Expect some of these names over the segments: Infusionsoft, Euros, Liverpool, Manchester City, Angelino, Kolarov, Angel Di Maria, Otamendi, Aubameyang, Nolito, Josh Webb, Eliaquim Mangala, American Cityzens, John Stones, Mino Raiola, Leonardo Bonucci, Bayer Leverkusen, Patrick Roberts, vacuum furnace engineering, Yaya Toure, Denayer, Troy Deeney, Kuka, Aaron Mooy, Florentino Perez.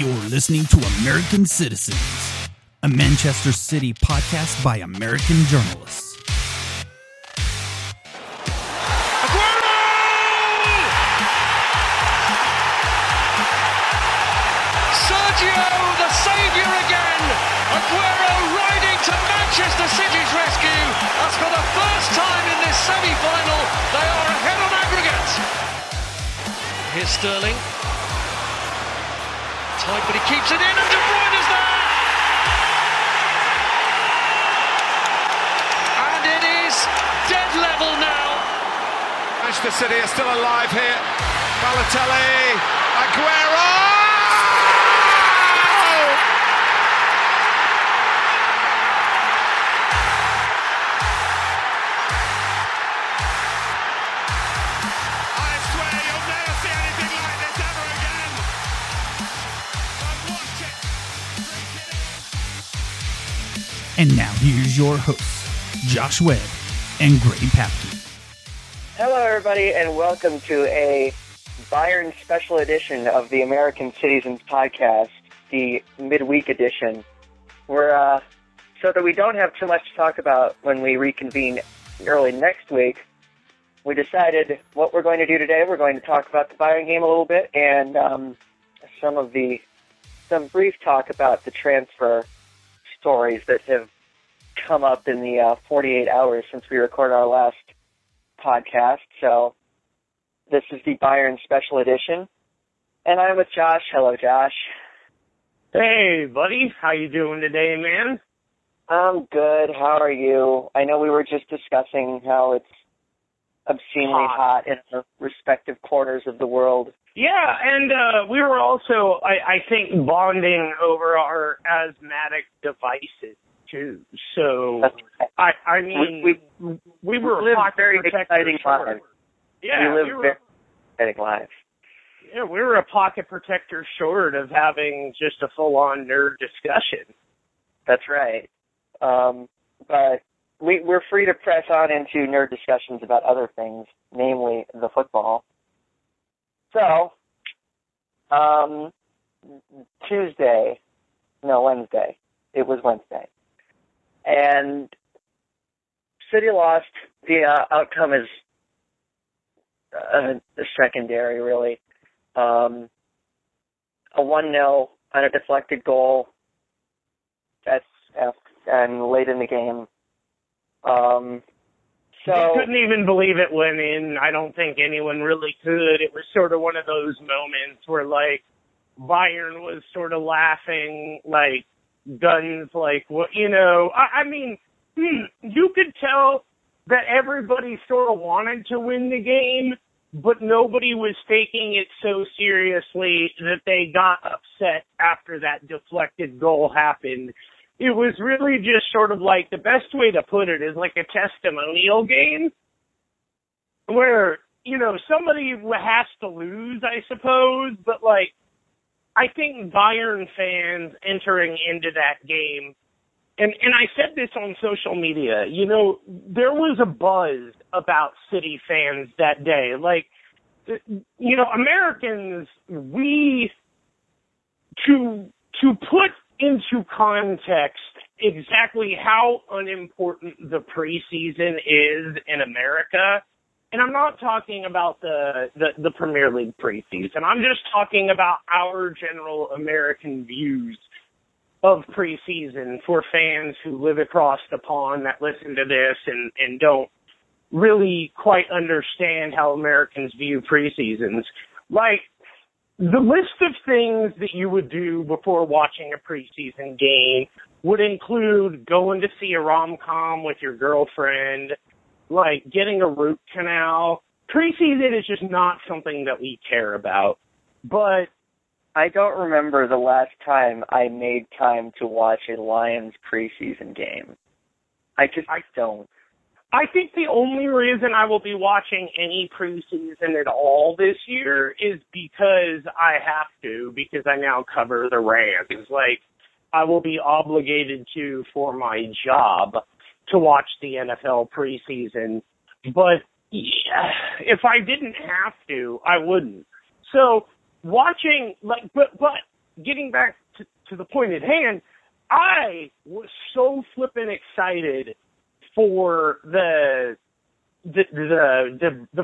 You're listening to American Citizens, a Manchester City podcast by American journalists. Aguero! Sergio, the saviour again! Aguero riding to Manchester City's rescue, as for the first time in this semi-final, they are ahead on aggregate. Here's Sterling. Tight, but he keeps it in, and De Bruyne is there! And it is dead level now. Manchester City are still alive here. Balotelli, Aguero! I swear you'll never see anything like this ever again! And now here's your hosts, Josh Webb and Gray Papke. Hello everybody and welcome to a Bayern special edition of the American Citizens podcast, the midweek edition. We're so that we don't have too much to talk about when we reconvene early next week, we decided what we're going to do today. We're going to talk about the Bayern game a little bit and some brief talk about the transfer stories that have come up in the 48 hours since we recorded our last podcast. So this is the Bayern special edition, and I'm with Josh. Hello, Josh. Hey, buddy. How you doing today, man? I'm good. How are you? I know we were just discussing how it's obscenely hot in the respective corners of the world. Yeah, and we were also, I think, bonding over our asthmatic devices, too. So, I mean, we were very exciting lives. Yeah, we lived very exciting lives. Yeah, we were a pocket protector short of having just a full-on nerd discussion. That's right. But we're free to press on into nerd discussions about other things, namely the football. So, Wednesday. It was Wednesday. And City lost. The outcome is secondary, really. A 1-0 on a deflected goal. That's and late in the game. So I couldn't even believe it went in. I don't think anyone really could. It was sort of one of those moments where, like, Bayern was sort of laughing, like, guns, like, well, you know. I mean, you could tell that everybody sort of wanted to win the game, but nobody was taking it so seriously that they got upset after that deflected goal happened. It was really just sort of like, the best way to put it is like a testimonial game where, you know, somebody has to lose, I suppose. But, like, I think Bayern fans entering into that game, and I said this on social media, you know, there was a buzz about City fans that day. Like, you know, Americans, we, to put into context exactly how unimportant the preseason is in America, and I'm not talking about the Premier League preseason. I'm just talking about our general American views of preseason for fans who live across the pond that listen to this and don't really quite understand how Americans view preseasons. Like, the list of things that you would do before watching a preseason game would include going to see a rom-com with your girlfriend, like getting a root canal. Preseason is just not something that we care about. But I don't remember the last time I made time to watch a Lions preseason game. I don't. I think the only reason I will be watching any preseason at all this year is because I have to, because I now cover the Rams. Like, I will be obligated to, for my job, to watch the NFL preseason. But yeah, if I didn't have to, I wouldn't. So watching, like, but getting back to the point at hand, I was so flippin' excited for the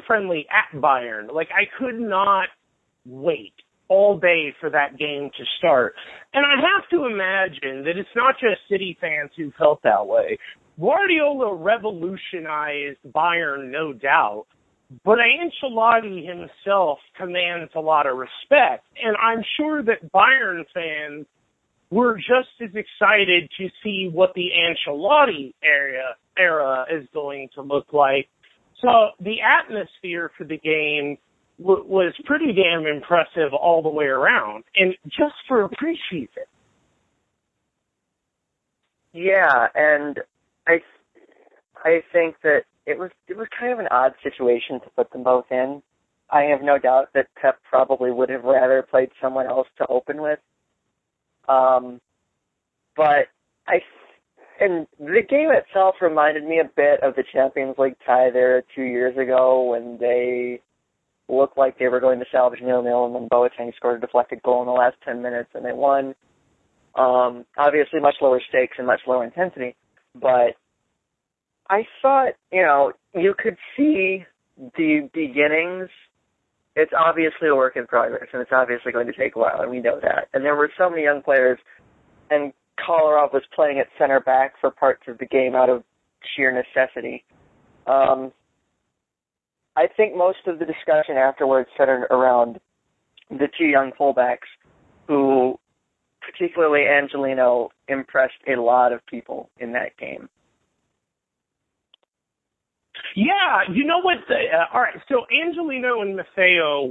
friendly at Bayern. Like, I could not wait all day for that game to start. And I have to imagine that it's not just City fans who felt that way. Guardiola revolutionized Bayern, no doubt, but Ancelotti himself commands a lot of respect. And I'm sure that Bayern fans were just as excited to see what the Ancelotti era is going to look like. So the atmosphere for the game was pretty damn impressive all the way around, and just for a preseason. Yeah, and I think that it was kind of an odd situation to put them both in. I have no doubt that Pep probably would have rather played someone else to open with. But the game itself reminded me a bit of the Champions League tie there 2 years ago when they looked like they were going to salvage 0-0, and then Boateng scored a deflected goal in the last 10 minutes, and they won. Obviously, much lower stakes and much lower intensity, but I thought, you could see the beginnings. It's obviously a work in progress, and it's obviously going to take a while, and we know that. And there were so many young players, and Kolarov was playing at center back for parts of the game out of sheer necessity. I think most of the discussion afterwards centered around the two young fullbacks who, particularly Angelino, impressed a lot of people in that game. Yeah, you know what? All right, so Angelino and Maffeo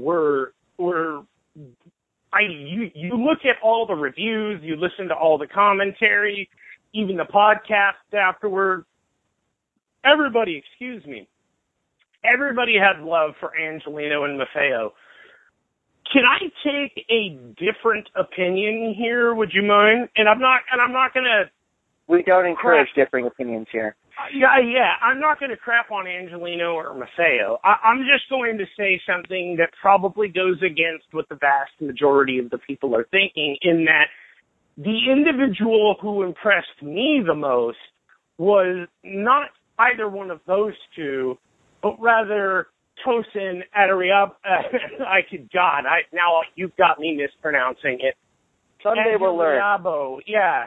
you look at all the reviews, you listen to all the commentary, even the podcast afterward. Everybody had love for Angelino and Maffeo. Can I take a different opinion here? Would you mind? And I'm not gonna. We don't encourage differing opinions here. Yeah. I'm not gonna crap on Angelino or Maffeo. I'm just going to say something that probably goes against what the vast majority of the people are thinking. In that, the individual who impressed me the most was not either one of those two, but rather Tosin Adarabio. Now you've got me mispronouncing it. Someday we'll learn. Yeah.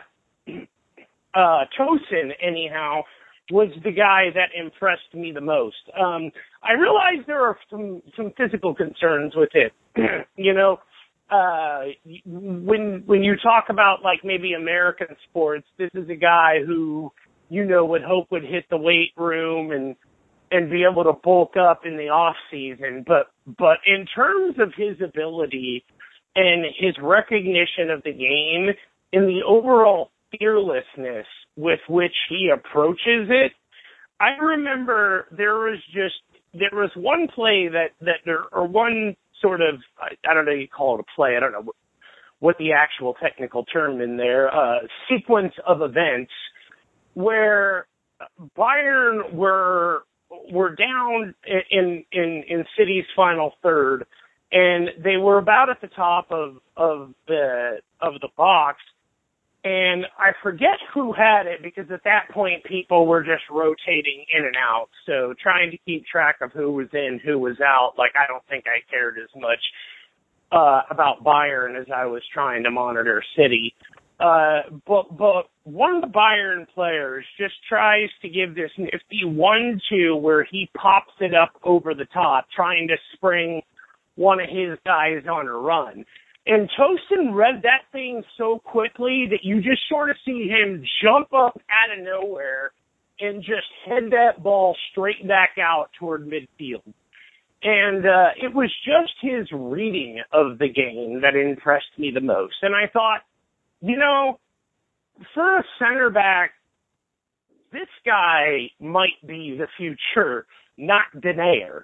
Tosin, anyhow, was the guy that impressed me the most. I realize there are some physical concerns with it. When you talk about, like, maybe American sports, this is a guy who, would hope would hit the weight room and be able to bulk up in the off season. But in terms of his ability and his recognition of the game and the overall fearlessness with which he approaches it, I remember there was one play or one sort of, I don't know, you call it a play. I don't know what the actual technical term in there, sequence of events where Bayern were down in City's final third, and they were about at the top of the box, and I forget who had it, because at that point people were just rotating in and out, so trying to keep track of who was in, who was out, like, I don't think I cared as much about Bayern as I was trying to monitor City. But one of the Bayern players just tries to give this nifty 1-2 where he pops it up over the top, trying to spring one of his guys on a run. And Tosin read that thing so quickly that you just sort of see him jump up out of nowhere and just head that ball straight back out toward midfield. And it was just his reading of the game that impressed me the most. And I thought, for a center back, this guy might be the future, not Denayer.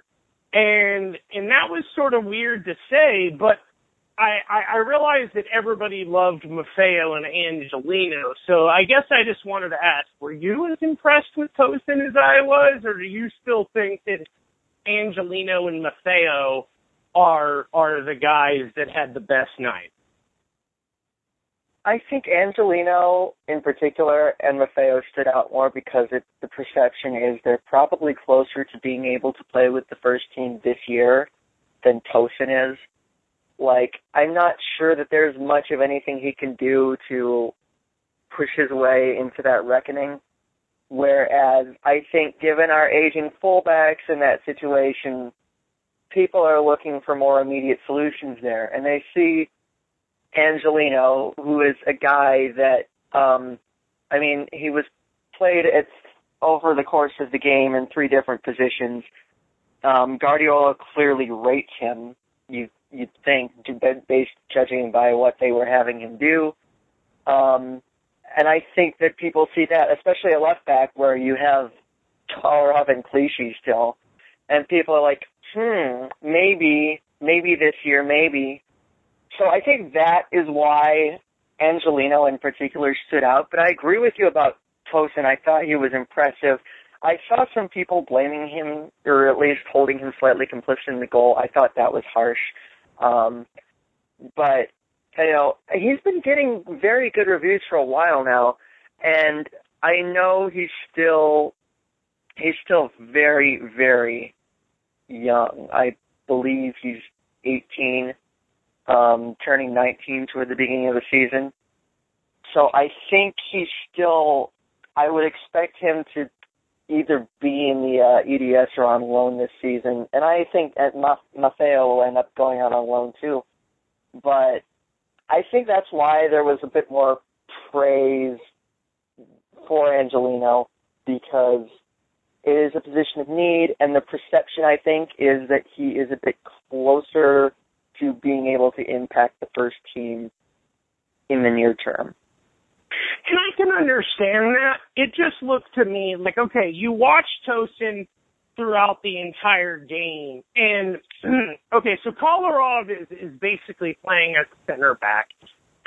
And that was sort of weird to say, but I realized that everybody loved Maffeo and Angelino, so I guess I just wanted to ask, were you as impressed with Tosin as I was, or do you still think that Angelino and Maffeo are the guys that had the best night? I think Angelino in particular and Maffeo stood out more because the perception is they're probably closer to being able to play with the first team this year than Tosin is. Like, I'm not sure that there's much of anything he can do to push his way into that reckoning. Whereas I think given our aging fullbacks in that situation, people are looking for more immediate solutions there. And they see Angelino, who is a guy that, he was played over the course of the game in three different positions. Guardiola clearly rates him, you'd think, based judging by what they were having him do. And I think that people see that, especially at left back, where you have Kolarov and Clichy still. And people are like, maybe this year, maybe. So I think that is why Angelino in particular stood out. But I agree with you about Tosin. I thought he was impressive. I saw some people blaming him, or at least holding him slightly complicit in the goal. I thought that was harsh. But, he's been getting very good reviews for a while now. And I know he's still very, very young. I believe he's 18. Turning 19 toward the beginning of the season. So I think I would expect him to either be in the EDS or on loan this season. And I think Maffeo will end up going out on loan too. But I think that's why there was a bit more praise for Angelino, because it is a position of need, and the perception, I think, is that he is a bit closer to being able to impact the first team in the near term. And I can understand that. It just looked to me like, okay, you watch Tosin throughout the entire game. And, okay, so Kolarov is basically playing as center back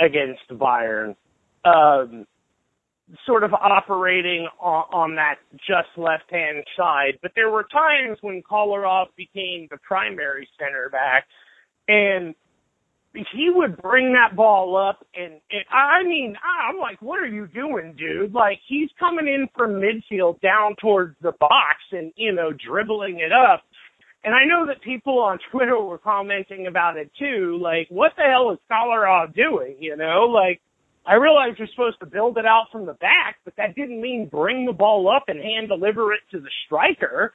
against Bayern, sort of operating on that just left-hand side. But there were times when Kolarov became the primary center back, and he would bring that ball up, and I mean, I'm like, what are you doing, dude? Like, he's coming in from midfield down towards the box and, dribbling it up. And I know that people on Twitter were commenting about it, too. Like, what the hell is Kolarov doing, Like, I realize you're supposed to build it out from the back, but that didn't mean bring the ball up and hand-deliver it to the striker.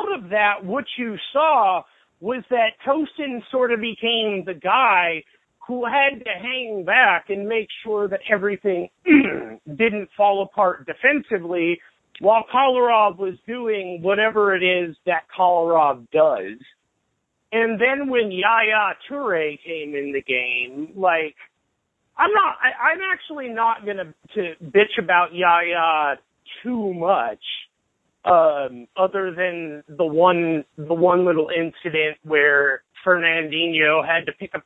Out of that, what you saw was that Tosin sort of became the guy who had to hang back and make sure that everything didn't fall apart defensively, while Kolarov was doing whatever it is that Kolarov does. And then when Yaya Toure came in the game, like, I'm actually not going to bitch about Yaya too much. Other than the one little incident where Fernandinho had to pick up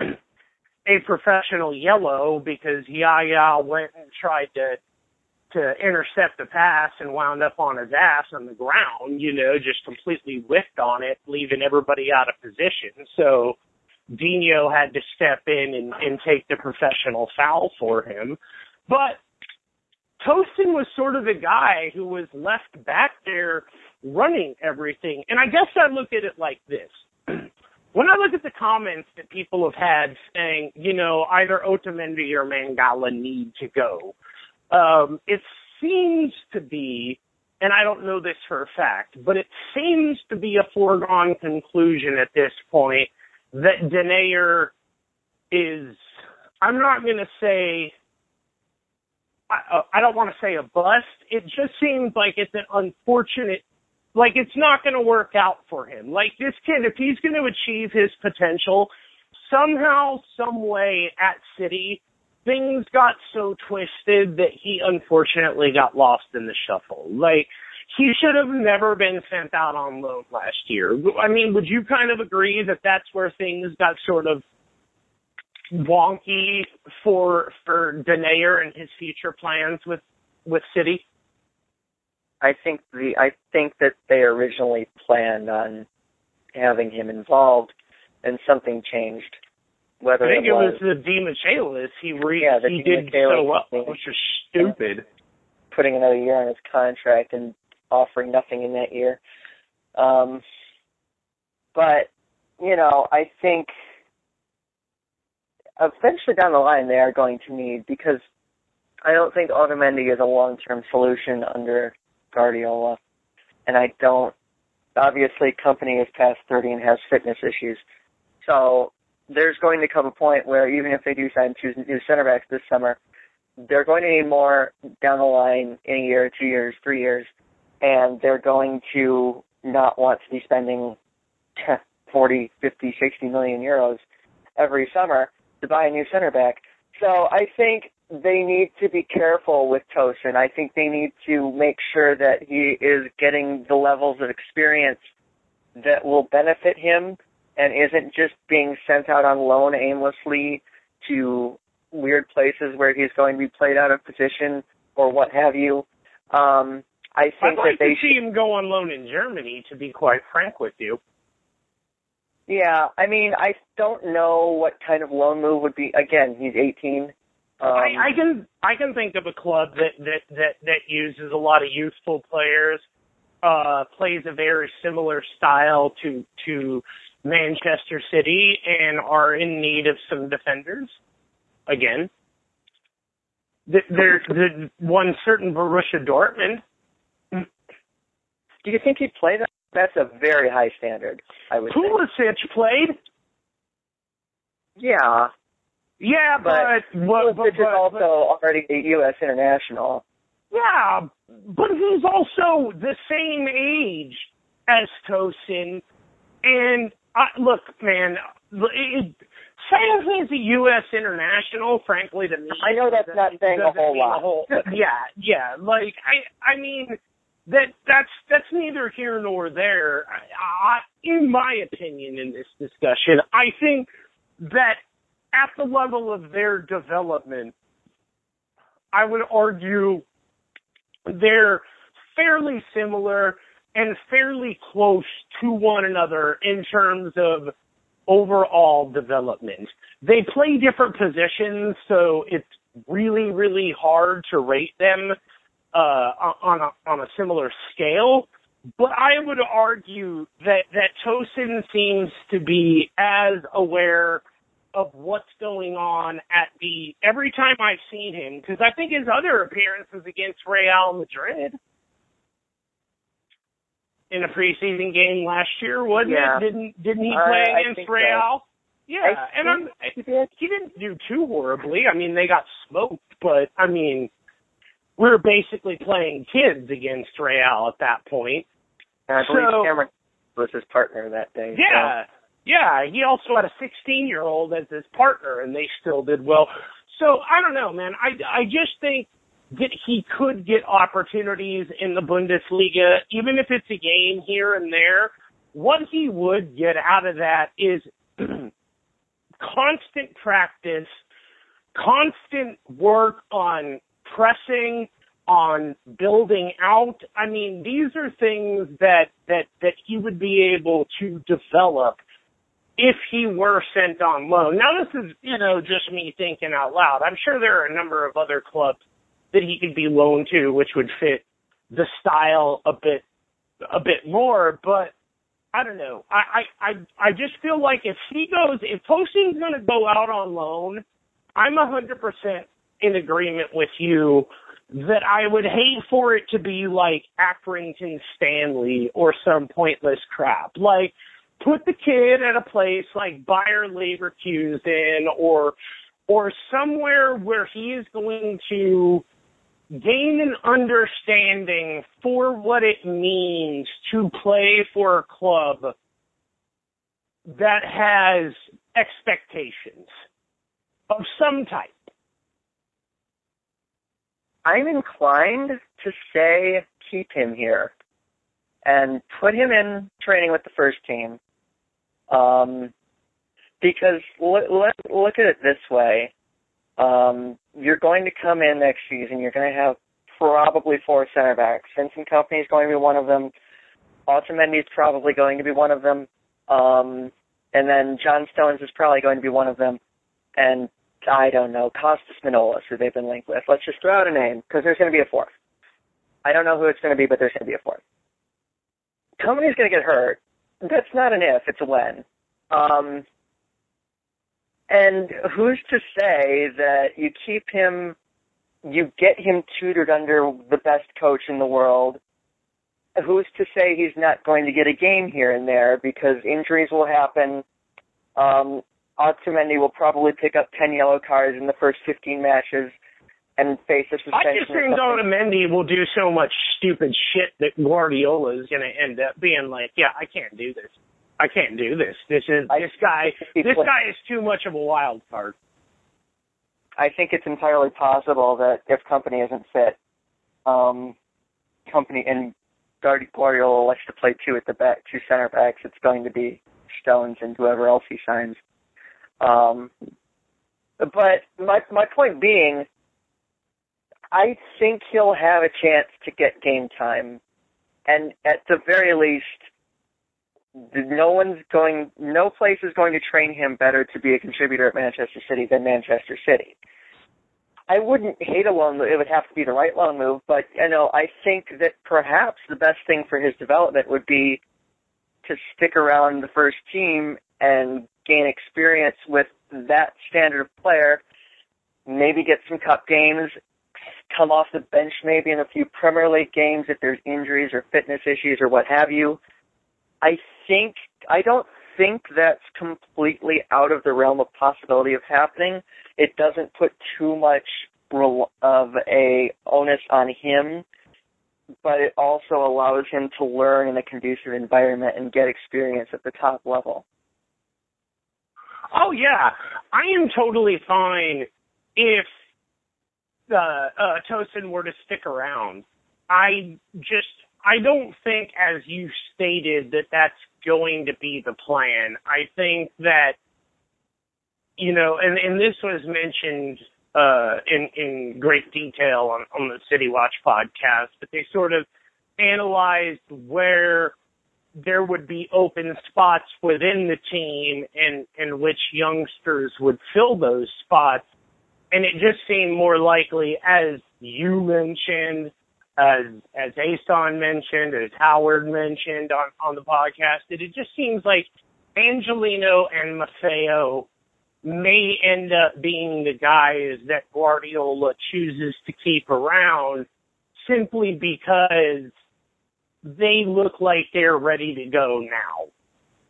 a professional yellow because Yaya went and tried to intercept the pass and wound up on his ass on the ground, just completely whiffed on it, leaving everybody out of position. So Dino had to step in and take the professional foul for him. But Tosin was sort of the guy who was left back there running everything. And I guess I look at it like this. When I look at the comments that people have had saying, either Otamendi or Mangala need to go, it seems to be, and I don't know this for a fact, but it seems to be a foregone conclusion at this point that Denayer is, I'm not going to say... I don't want to say a bust. It just seems like it's an unfortunate, like it's not going to work out for him. Like this kid, if he's going to achieve his potential, somehow, some way at City, things got so twisted that he unfortunately got lost in the shuffle. Like he should have never been sent out on loan last year. I mean, would you kind of agree that that's where things got sort of wonky for Denayer and his future plans with City? I think that they originally planned on having him involved, and something changed. whether I think it was the DiMichelis. He did so well, which was stupid. Putting another year on his contract and offering nothing in that year. But, you know, I think eventually down the line they are going to need, because I don't think Otamendi is a long-term solution under Guardiola. And I don't, obviously Kompany is past 30 and has fitness issues. So there's going to come a point where even if they do sign two new center backs this summer, they're going to need more down the line in a year, 2 years, 3 years, and they're going to not want to be spending 40, 50, 60 million euros every summer to buy a new center back. So I think they need to be careful with Tosin. I think they need to make sure that he is getting the levels of experience that will benefit him and isn't just being sent out on loan aimlessly to weird places where he's going to be played out of position or what have you. I'd like to see him go on loan in Germany, to be quite frank with you. Yeah, I mean, I don't know what kind of loan move would be. Again, he's 18. I can think of a club that uses a lot of youthful players, plays a very similar style to Manchester City, and are in need of some defenders. Again, there's one certain Borussia Dortmund. Do you think he'd play that? That's a very high standard, I would say. Pulisic played? Yeah. Yeah, but Pulisic is also already a U.S. international. Yeah, but he's also the same age as Tosin. And, look, man, saying he's a U.S. international, frankly, to me... I know that's not saying a whole lot. Yeah, like, I mean... That's neither here nor there. In my opinion, in this discussion, I think that at the level of their development, I would argue they're fairly similar and fairly close to one another in terms of overall development. They play different positions, so it's really, really hard to rate them on a similar scale, but I would argue that Tosin seems to be as aware of what's going on every time I've seen him, because I think his other appearance was against Real Madrid in a preseason game last year, wasn't it? Didn't he play against Real? So. Yeah, he didn't do too horribly. I mean, they got smoked, but I mean. We were basically playing kids against Real at that point. And I believe Cameron was his partner that day. Yeah, so. Yeah. He also had a 16-year-old as his partner, and they still did well. So I don't know, man. I just think that he could get opportunities in the Bundesliga, even if it's a game here and there. What he would get out of that is constant practice, constant work on pressing, on building out. I mean, these are things that he would be able to develop if he were sent on loan. Now, this is, just me thinking out loud. I'm sure there are a number of other clubs that he could be loaned to, which would fit the style a bit more, but I don't know. I just feel like if Tosin's going to go out on loan, I'm 100% in agreement with you that I would hate for it to be like Accrington Stanley or some pointless crap. Like, put the kid at a place like Bayer Leverkusen or somewhere where he is going to gain an understanding for what it means to play for a club that has expectations of some type. I'm inclined to say keep him here and put him in training with the first team. Because look at it this way. You're going to come in next season. You're going to have probably four center backs. Vincent Kompany is going to be one of them. Otamendi is probably going to be one of them. And then John Stones is probably going to be one of them. and I don't know, Costas Manolas, who they've been linked with. Let's just throw out a name, because there's going to be a fourth. I don't know who it's going to be, but there's going to be a fourth. Company's going to get hurt. That's not an if, it's a when. And who's to say that you keep him, you get him tutored under the best coach in the world? Who's to say he's not going to get a game here and there, because injuries will happen. Otamendi will probably pick up 10 yellow cards in the first 15 matches and face a suspension. I just think Otamendi will do so much stupid shit that Guardiola is going to end up being like, yeah, I can't do this. I can't do this. This guy is too much of a wild card. I think it's entirely possible that if Kompany isn't fit, Kompany and Guardiola likes to play two center backs. It's going to be Stones and whoever else he signs. But my point being, I think he'll have a chance to get game time, and at the very least, no place is going to train him better to be a contributor at Manchester City than Manchester City. I wouldn't hate a loan move. It would have to be the right loan move, but I think that perhaps the best thing for his development would be to stick around the first team and gain experience with that standard of player, maybe get some cup games, come off the bench maybe in a few Premier League games if there's injuries or fitness issues or what have you. I don't think that's completely out of the realm of possibility of happening. It doesn't put too much of a onus on him, but it also allows him to learn in a conducive environment and get experience at the top level. Oh, yeah. I am totally fine if Tosin were to stick around. I don't think, as you stated, that that's going to be the plan. I think that, and this was mentioned in great detail on the City Watch podcast, but they sort of analyzed where there would be open spots within the team and which youngsters would fill those spots. And it just seemed more likely, as you mentioned, as Asan mentioned, as Howard mentioned on the podcast, that it just seems like Angelino and Maffeo may end up being the guys that Guardiola chooses to keep around simply because they look like they're ready to go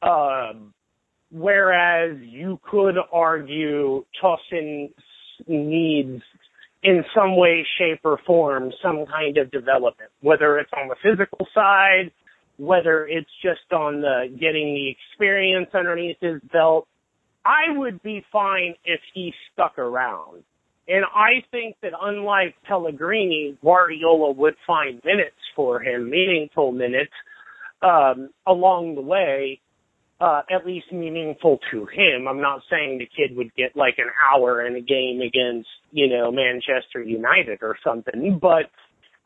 now. Whereas you could argue Tosin needs, in some way, shape, or form, some kind of development, whether it's on the physical side, whether it's just on the getting the experience underneath his belt. I would be fine if he stuck around. And I think that, unlike Pellegrini, Guardiola would find minutes for him, meaningful minutes, along the way, at least meaningful to him. I'm not saying the kid would get like an hour in a game against, Manchester United or something, but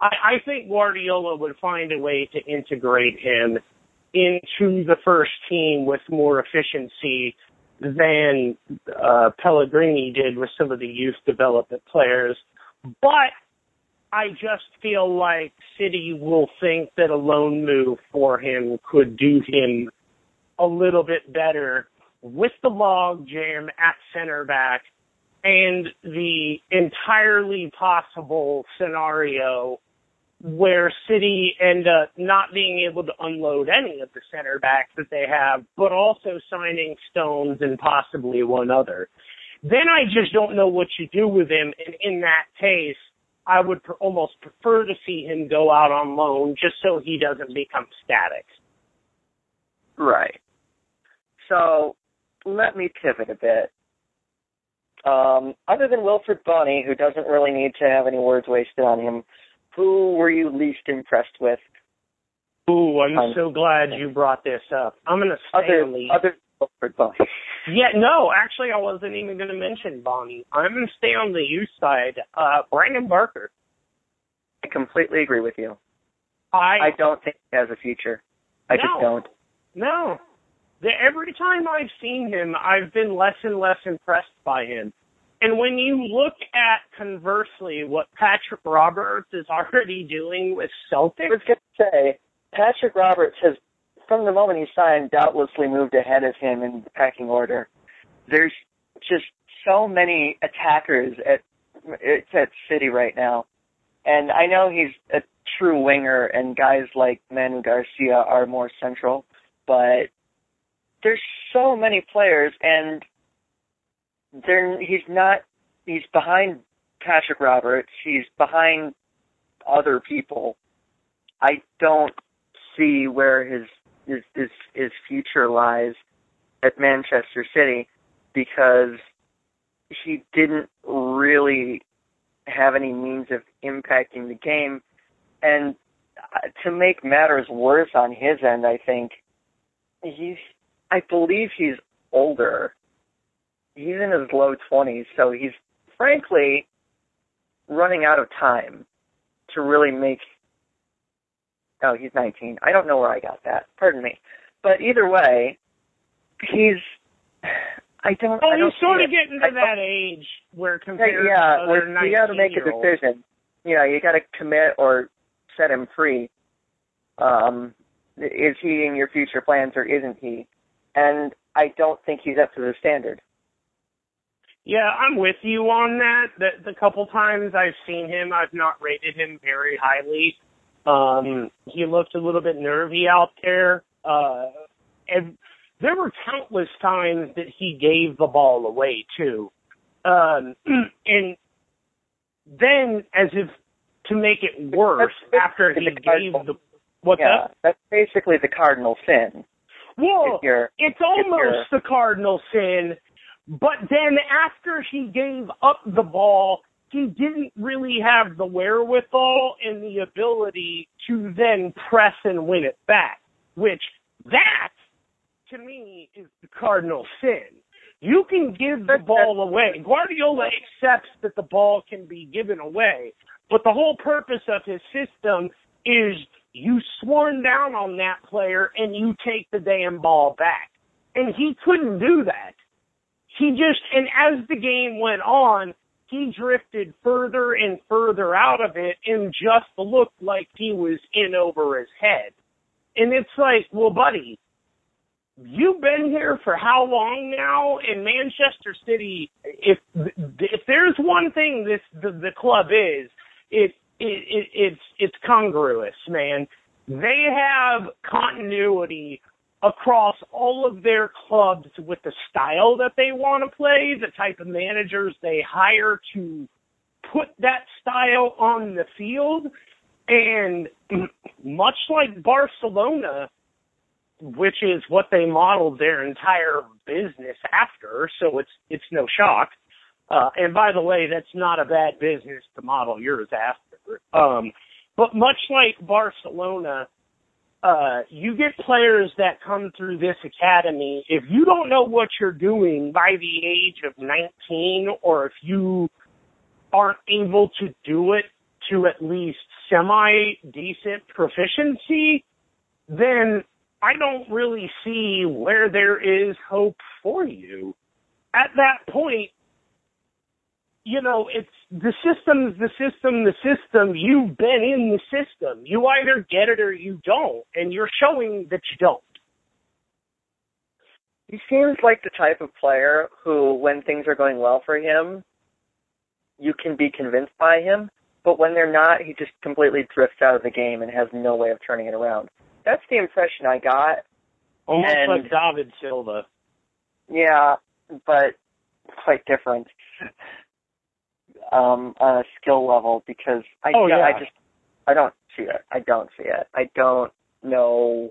I think Guardiola would find a way to integrate him into the first team with more efficiency than Pellegrini did with some of the youth development players. But I just feel like City will think that a loan move for him could do him a little bit better with the log jam at center back and the entirely possible scenario where City end up not being able to unload any of the center backs that they have, but also signing Stones and possibly one other. Then I just don't know what you do with him, and in that case, I would almost prefer to see him go out on loan just so he doesn't become static. Right. So let me pivot a bit. Other than Wilfried Bony, who doesn't really need to have any words wasted on him, who were you least impressed with? Ooh, I'm so glad you brought this up. I'm going to stay Wilfried Bony. Yeah, no, actually I wasn't even going to mention Bony. I'm going to stay on the youth side. Brandon Barker. I completely agree with you. I don't think he has a future. I just don't. No. every time I've seen him, I've been less and less impressed by him. And when you look at, conversely, what Patrick Roberts is already doing with Celtic... I was going to say, Patrick Roberts has, from the moment he signed, doubtlessly moved ahead of him in the pecking order. There's just so many attackers at City right now. And I know he's a true winger, and guys like Manu Garcia are more central, but there's so many players, and he's behind Patrick Roberts. He's behind other people. I don't see where his future lies at Manchester City, because he didn't really have any means of impacting the game. And to make matters worse on his end, I think, I believe he's older. He's in his low 20s, so he's, frankly, running out of time to really make... Oh, he's 19. I don't know where I got that. Pardon me. But either way, he's... I don't he's sort of getting to that age where compared to other 19-year-olds. You got to make a decision. You know, you got to commit or set him free. Is he in your future plans or isn't he? And I don't think he's up to the standard. Yeah, I'm with you on that. The couple times I've seen him, I've not rated him very highly. He looked a little bit nervy out there. And there were countless times that he gave the ball away, too. And then, as if to make it worse, after he gave the... That's basically the cardinal sin. Well, it's almost the cardinal sin, but then after he gave up the ball, he didn't really have the wherewithal and the ability to then press and win it back, which that, to me, is the cardinal sin. You can give the ball away. Guardiola accepts that the ball can be given away, but the whole purpose of his system is you sworn down on that player and you take the damn ball back. And he couldn't do that. He just, and as the game went on, he drifted further and further out of it and just looked like he was in over his head. And it's like, well, buddy, you've been here for how long now? In Manchester City, if there's one thing the club is, it's congruous, man. They have continuity across all of their clubs with the style that they want to play, the type of managers they hire to put that style on the field. And much like Barcelona, which is what they modeled their entire business after, so it's no shock. And by the way, that's not a bad business to model yours after. But much like Barcelona, you get players that come through this academy. If you don't know what you're doing by the age of 19, or if you aren't able to do it to at least semi-decent proficiency, then I don't really see where there is hope for you. At that point, you know, it's the system. You've been in the system. You either get it or you don't, and you're showing that you don't. He seems like the type of player who, when things are going well for him, you can be convinced by him, but when they're not, he just completely drifts out of the game and has no way of turning it around. That's the impression I got. Almost like David Silva. Yeah, but quite different. On a skill level, because I don't see it. I don't see it. I don't know.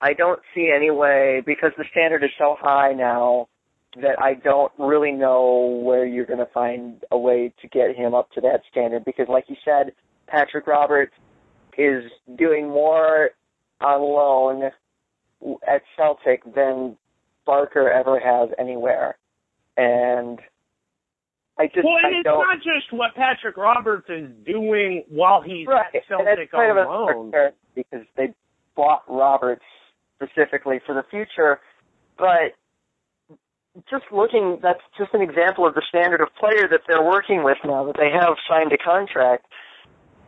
I don't see any way, because the standard is so high now that I don't really know where you're going to find a way to get him up to that standard. Because, like you said, Patrick Roberts is doing more on loan at Celtic than Barker ever has anywhere. And it's not just what Patrick Roberts is doing while he's at Celtic on loan. Because they bought Roberts specifically for the future, But just looking, that's just an example of the standard of player that they're working with now, that they have signed a contract.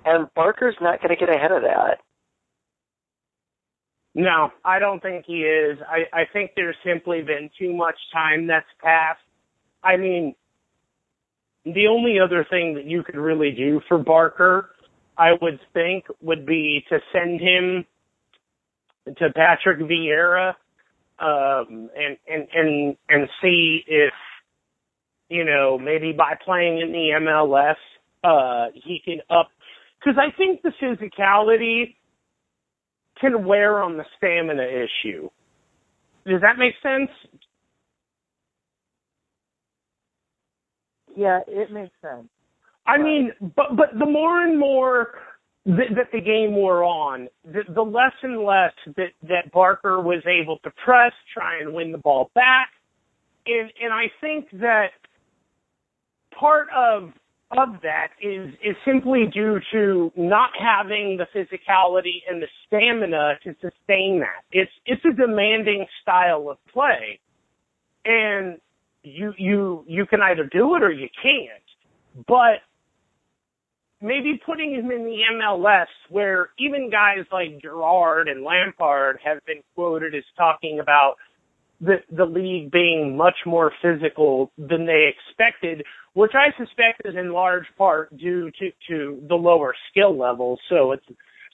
And Barker's not going to get ahead of that. No, I don't think he is. I think there's simply been too much time that's passed. I mean, the only other thing that you could really do for Barker, I would think, would be to send him to Patrick Vieira and see if, you know, maybe by playing in the MLS he can up. Because I think the physicality can wear on the stamina issue. Does that make sense? Yeah, it makes sense. I mean, but the more and more that the game wore on, the less and less that Barker was able to press, try and win the ball back. And I think that part of that is simply due to not having the physicality and the stamina to sustain that. It's a demanding style of play. And you can either do it or you can't. But maybe putting him in the MLS, where even guys like Gerrard and Lampard have been quoted as talking about the league being much more physical than they expected, which I suspect is in large part due to the lower skill levels. So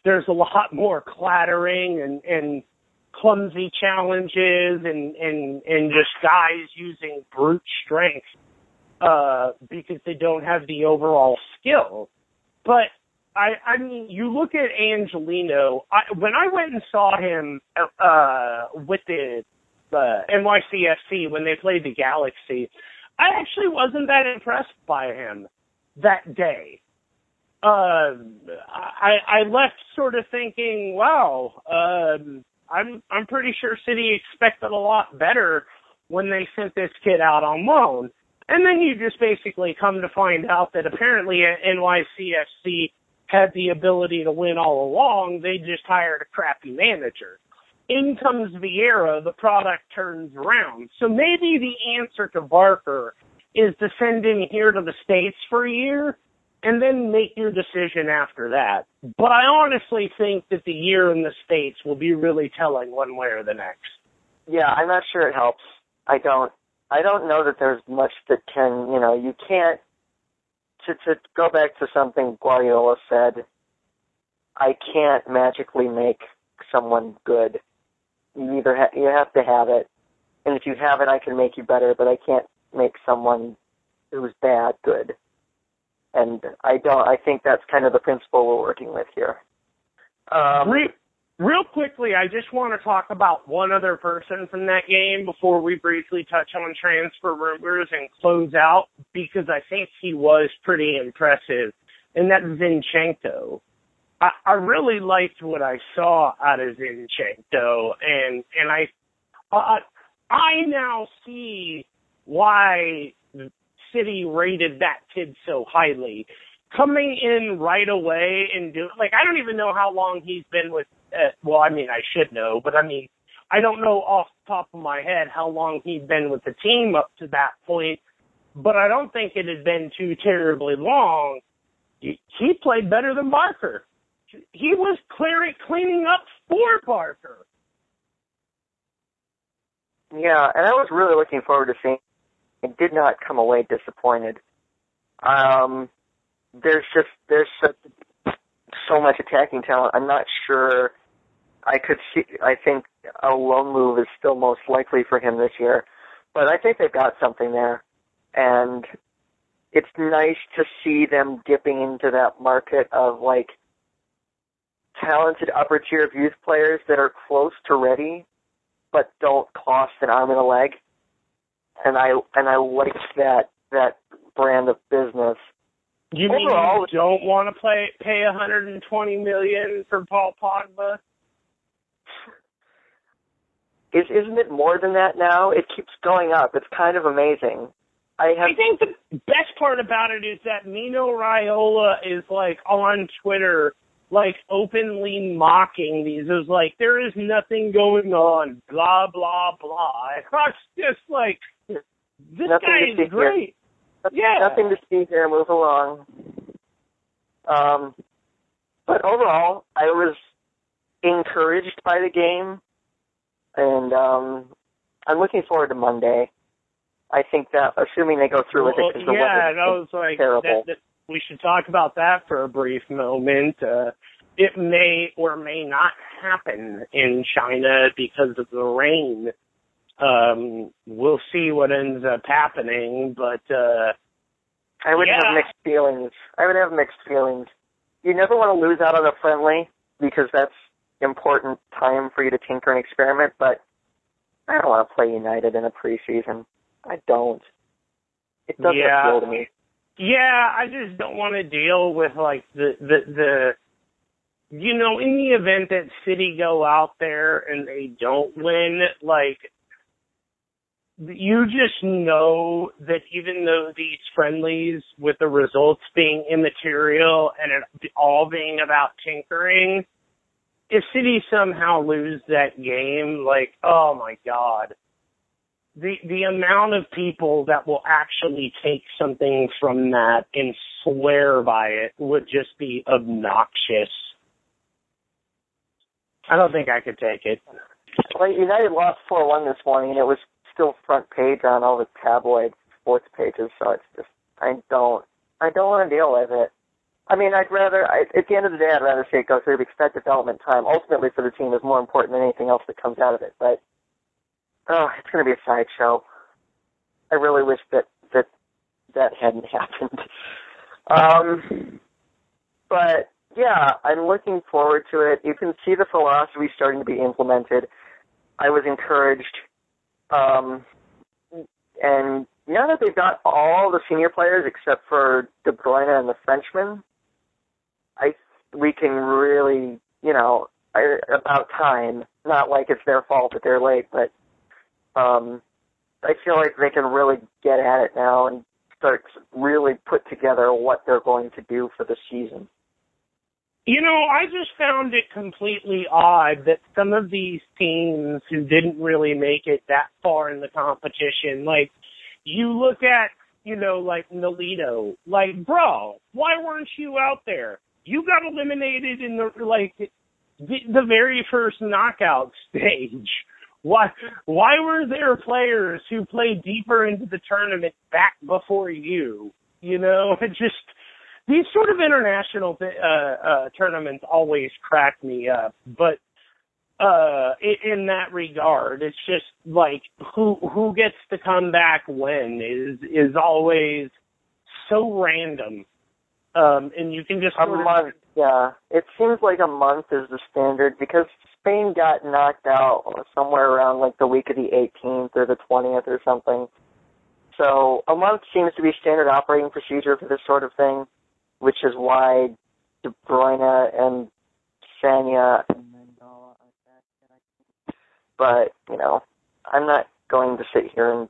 there's a lot more clattering and clumsy challenges and just guys using brute strength because they don't have the overall skill. But I mean, you look at Angelino. When I went and saw him with the NYCFC when they played the Galaxy, I actually wasn't that impressed by him that day. I left sort of thinking, wow, I'm pretty sure City expected a lot better when they sent this kid out on loan. And then you just basically come to find out that apparently NYCFC had the ability to win all along. They just hired a crappy manager. In comes Vieira, the product turns around. So maybe the answer to Barker is to send him here to the States for a year and then make your decision after that. But I honestly think that the year in the States will be really telling one way or the next. Yeah, I'm not sure it helps. I don't know that there's much that can, you know, you can't, to go back to something Guardiola said, I can't magically make someone good. You have to have it, and if you have it, I can make you better, but I can't make someone who's bad good. And I think that's kind of the principle we're working with here. Real quickly, I just want to talk about one other person from that game before we briefly touch on transfer rumors and close out, because I think he was pretty impressive, and that's Zinchenko. I really liked what I saw out of Zinchenko, and I now see why City rated that kid so highly. Coming in right away and I don't even know how long he's been with, I should know, but I mean, I don't know off the top of my head how long he'd been with the team up to that point, but I don't think it had been too terribly long. He played better than Barker. He was cleaning up for Barker. Yeah, and I was really looking forward to seeing and did not come away disappointed. There's so much attacking talent. I'm not sure I could see. I think a loan move is still most likely for him this year, but I think they've got something there, and it's nice to see them dipping into that market of like talented upper tier of youth players that are close to ready, but don't cost an arm and a leg. And I like that brand of business. You mean overall, you don't want to pay $120 million for Paul Pogba? Isn't it more than that now? It keeps going up. It's kind of amazing. I think the best part about it is that Mino Raiola is like on Twitter like openly mocking these. It was like, there is nothing going on, blah, blah, blah. I was just like, this guy is great. Yeah. Nothing to see here. Move along. But overall, I was encouraged by the game, and I'm looking forward to Monday. I think that, assuming they go through with it, because the weather is terrible. We should talk about that for a brief moment. It may or may not happen in China because of the rain. We'll see what ends up happening, but I would have mixed feelings. I would have mixed feelings. You never want to lose out on a friendly because that's important time for you to tinker and experiment, but I don't want to play United in a preseason. I don't. It doesn't appeal to me. Yeah, I just don't want to deal with, like, the you know, in the event that City go out there and they don't win, like, you just know that even though these friendlies, with the results being immaterial and it all being about tinkering, if City somehow lose that game, like, oh, my God. The amount of people that will actually take something from that and swear by it would just be obnoxious. I don't think I could take it. Well, United lost 4-1 this morning, and it was still front page on all the tabloid sports pages, so it's just, I don't want to deal with it. I mean, at the end of the day, I'd rather see it go through because that development time ultimately for the team is more important than anything else that comes out of it, but oh, it's going to be a sideshow. I really wish that hadn't happened. But, yeah, I'm looking forward to it. You can see the philosophy starting to be implemented. I was encouraged. And now that they've got all the senior players except for De Bruyne and the Frenchman, we can really, you know, about time. Not like it's their fault that they're late, but I feel like they can really get at it now and start to really put together what they're going to do for the season. You know, I just found it completely odd that some of these teams who didn't really make it that far in the competition, like, you look at, you know, like Nolito, like, bro, why weren't you out there? You got eliminated in the very first knockout stage. Why were there players who played deeper into the tournament back before you? You know, it just, these sort of international tournaments always crack me up. But in that regard, it's just like who gets to come back when is always so random. And you can just a month. Yeah, it seems like a month is the standard because Spain got knocked out somewhere around like the week of the 18th or the 20th or something. So a month seems to be standard operating procedure for this sort of thing, which is why De Bruyne and Sanya and Mandala are back. But, you know, I'm not going to sit here and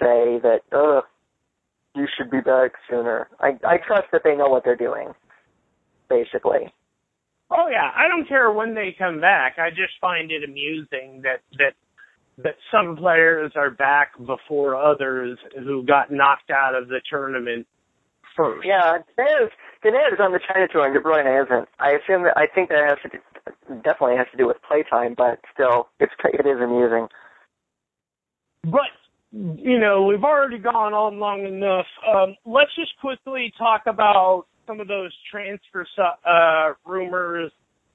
say that, you should be back sooner. I trust that they know what they're doing, basically. Oh, yeah. I don't care when they come back. I just find it amusing that some players are back before others who got knocked out of the tournament first. Yeah, Denayer is on the China tour and De Bruyne isn't. I think that definitely has to do with playtime, but still, it is amusing. But, you know, we've already gone on long enough. Let's just quickly talk about some of those transfer rumors,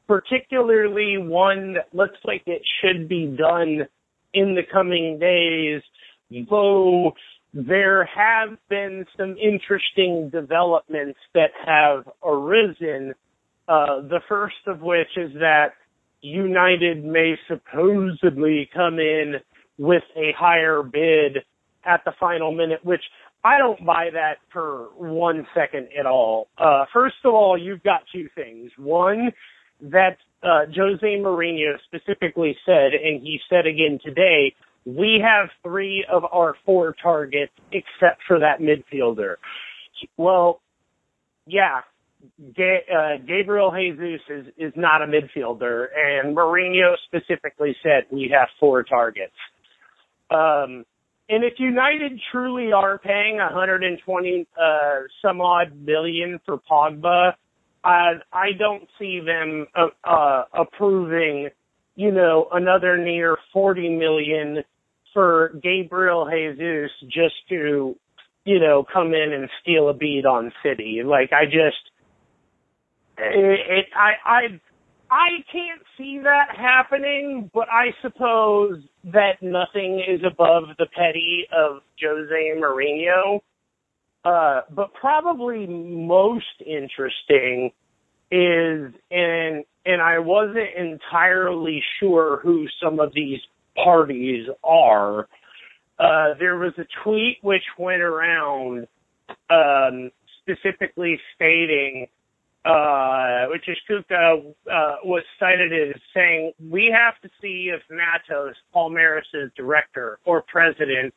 particularly one that looks like it should be done in the coming days, though there have been some interesting developments that have arisen, the first of which is that United may supposedly come in with a higher bid at the final minute, which I don't buy that for 1 second at all. First of all, you've got two things. One, that Jose Mourinho specifically said, and he said again today, we have 3 of our 4 targets except for that midfielder. Well, yeah, Gabriel Jesus is not a midfielder, and Mourinho specifically said we have four targets. And if United truly are paying 120 some odd million for Pogba, I don't see them approving, you know, another near 40 million for Gabriel Jesus just to, you know, come in and steal a beat on City. Like, I just, I can't see that happening, but I suppose that nothing is above the petty of Jose Mourinho. But probably most interesting is, and I wasn't entirely sure who some of these parties are. There was a tweet which went around specifically stating, which is Kuka was cited as saying, we have to see if Matos, Palmeiras' director or president,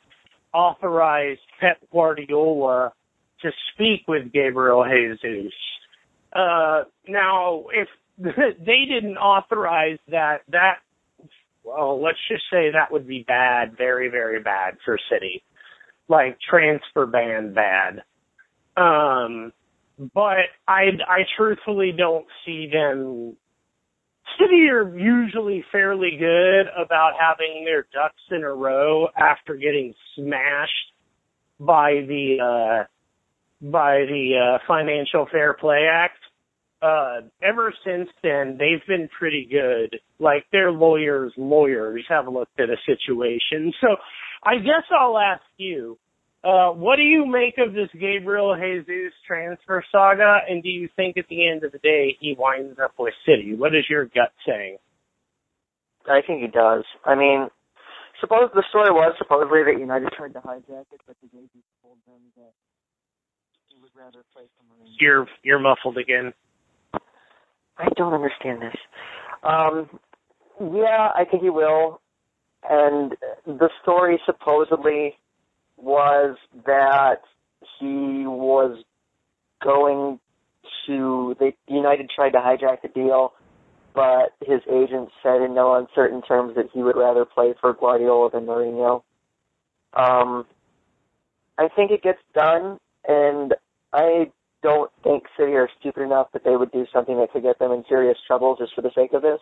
authorized Pep Guardiola to speak with Gabriel Jesus. Now, if they didn't authorize that, well, let's just say that would be bad, very, very bad for City. Like, transfer ban bad. But I truthfully don't see them. City are usually fairly good about having their ducks in a row after getting smashed by the Financial Fair Play Act. Ever since then, they've been pretty good. Like, their lawyers have looked at a situation. So I guess I'll ask you, what do you make of this Gabriel Jesus transfer saga, and do you think at the end of the day he winds up with City? What is your gut saying? I think he does. I mean, suppose the story was supposedly that United tried to hijack it, but the Gabriel told them that he would rather play for Mourinho. You're muffled again. I don't understand this. Yeah, I think he will. And the story supposedly was that he was going to, United tried to hijack the deal, but his agent said in no uncertain terms that he would rather play for Guardiola than Mourinho. I think it gets done, and I don't think City are stupid enough that they would do something that could get them in serious trouble just for the sake of this.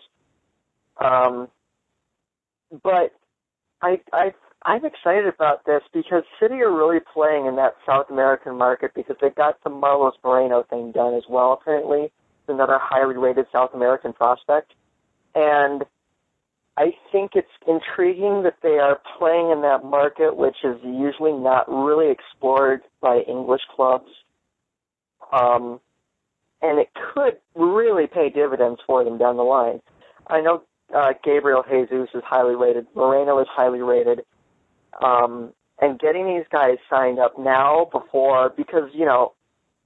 But I'm excited about this because City are really playing in that South American market because they got the Marlos Moreno thing done as well, apparently. It's another highly rated South American prospect. And I think it's intriguing that they are playing in that market, which is usually not really explored by English clubs. And it could really pay dividends for them down the line. I know Gabriel Jesus is highly rated. Moreno is highly rated. And getting these guys signed up now because, you know,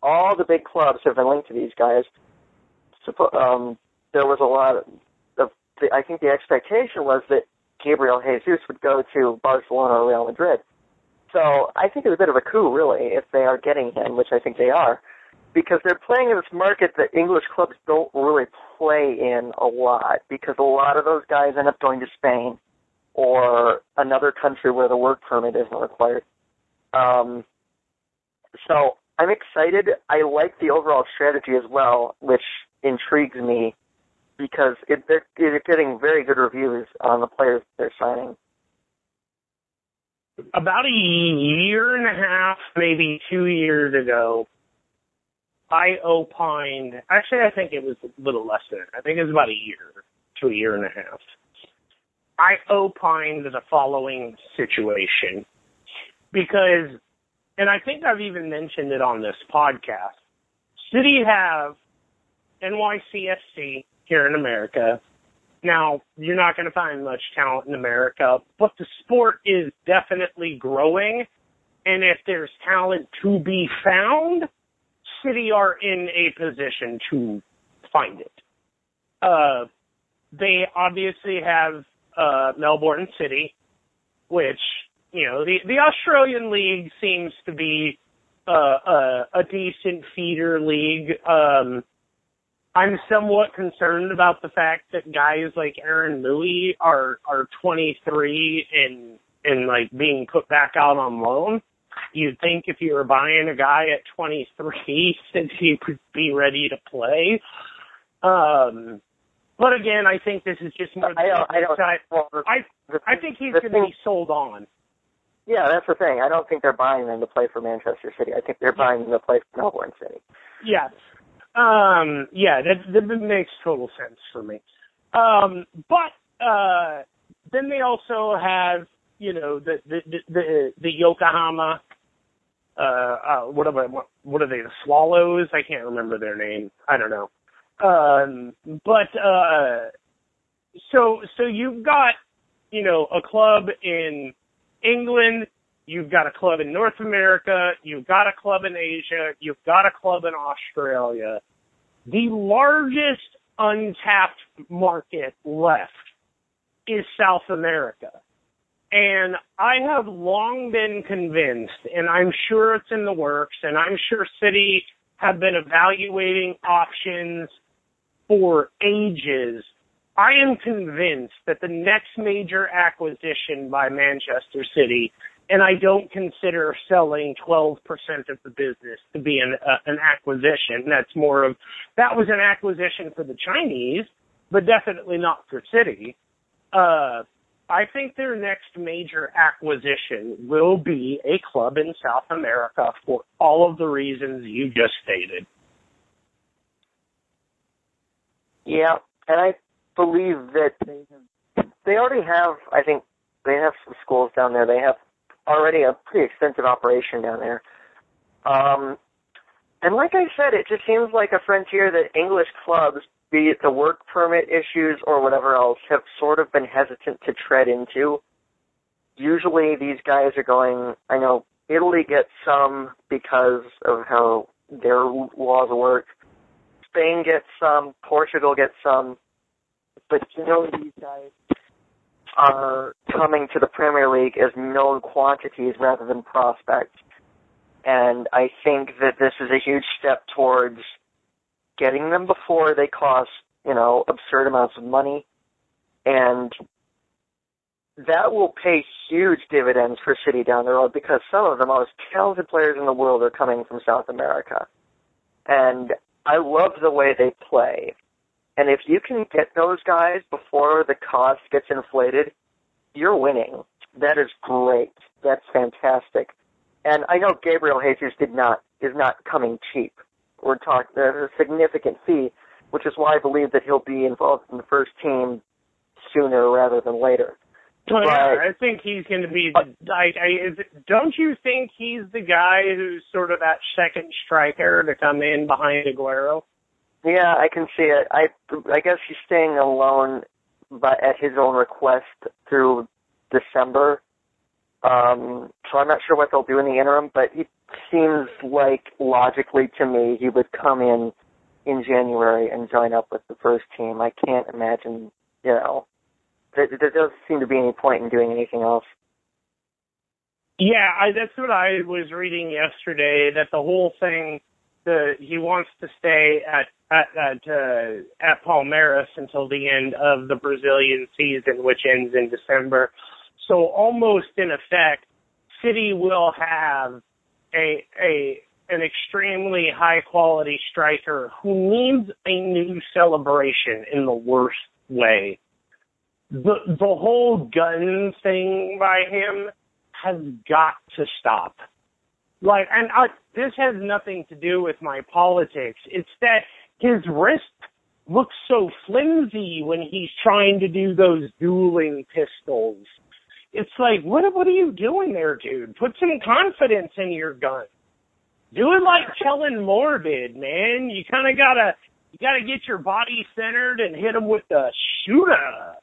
all the big clubs have been linked to these guys. There was a lot of I think the expectation was that Gabriel Jesus would go to Barcelona or Real Madrid. So I think it's a bit of a coup, really, if they are getting him, which I think they are, because they're playing in this market that English clubs don't really play in a lot, because a lot of those guys end up going to Spain or another country where the work permit isn't required. So I'm excited. I like the overall strategy as well, which intrigues me, because they're getting very good reviews on the players they're signing. About a year and a half, maybe 2 years ago, I opined, actually I think it was a little less than that. I think it was about a year to a year and a half. I opined the following situation because, and I think I've even mentioned it on this podcast, City have NYCFC here in America. Now, you're not going to find much talent in America, but the sport is definitely growing, and if there's talent to be found, City are in a position to find it. They obviously have Melbourne City, which, you know, the Australian League seems to be a decent feeder league. I'm somewhat concerned about the fact that guys like Aaron Mooy are 23 and like being put back out on loan. You'd think if you were buying a guy at 23 that he would be ready to play. But again, I think this is just more. I think he's going to be sold on. Yeah, that's the thing. I don't think they're buying them to play for Manchester City. I think they're buying them to play for Melbourne City. Yeah. That makes total sense for me. But then they also have, you know, the Yokohama, what are they, the Swallows? I can't remember their name. I don't know. So you've got, you know, a club in England, you've got a club in North America, you've got a club in Asia, you've got a club in Australia. The largest untapped market left is South America. And I have long been convinced, and I'm sure it's in the works, and I'm sure City have been evaluating options for ages. I am convinced that the next major acquisition by Manchester City, and I don't consider selling 12% of the business to be an acquisition. That's more of, that was an acquisition for the Chinese, but definitely not for City. I think their next major acquisition will be a club in South America for all of the reasons you just stated. Yeah, and I believe that they already have, I think, they have some schools down there. They have already a pretty extensive operation down there. And like I said, it just seems like a frontier that English clubs, be it the work permit issues or whatever else, have sort of been hesitant to tread into. Usually these guys are going, I know Italy gets some because of how their laws work. Spain gets some, Portugal gets some. But you know these guys are coming to the Premier League as known quantities rather than prospects. And I think that this is a huge step towards getting them before they cost, you know, absurd amounts of money. And that will pay huge dividends for City down the road because some of the most talented players in the world are coming from South America. And I love the way they play. And if you can get those guys before the cost gets inflated, you're winning. That is great. That's fantastic. And I know Gabriel Jesus is not coming cheap. We're talking a significant fee, which is why I believe that he'll be involved in the first team sooner rather than later. Well, yeah, I think he's going to be. Don't you think he's the guy who's sort of that second striker to come in behind Aguero? Yeah, I can see it. I guess he's staying alone, but at his own request through December. So I'm not sure what they'll do in the interim, but it seems like logically to me he would come in January and join up with the first team. I can't imagine, you know, there doesn't seem to be any point in doing anything else. Yeah, that's what I was reading yesterday, that the whole thing, he wants to stay at Palmeiras until the end of the Brazilian season, which ends in December. So almost in effect, City will have an extremely high quality striker who needs a new celebration in the worst way. The whole gun thing by him has got to stop. Like, and this has nothing to do with my politics. It's that his wrist looks so flimsy when he's trying to do those dueling pistols. It's like, what are you doing there, dude? Put some confidence in your gun. Do it like Kellen Morbid, man. You kind of gotta get your body centered and hit him with the shooter.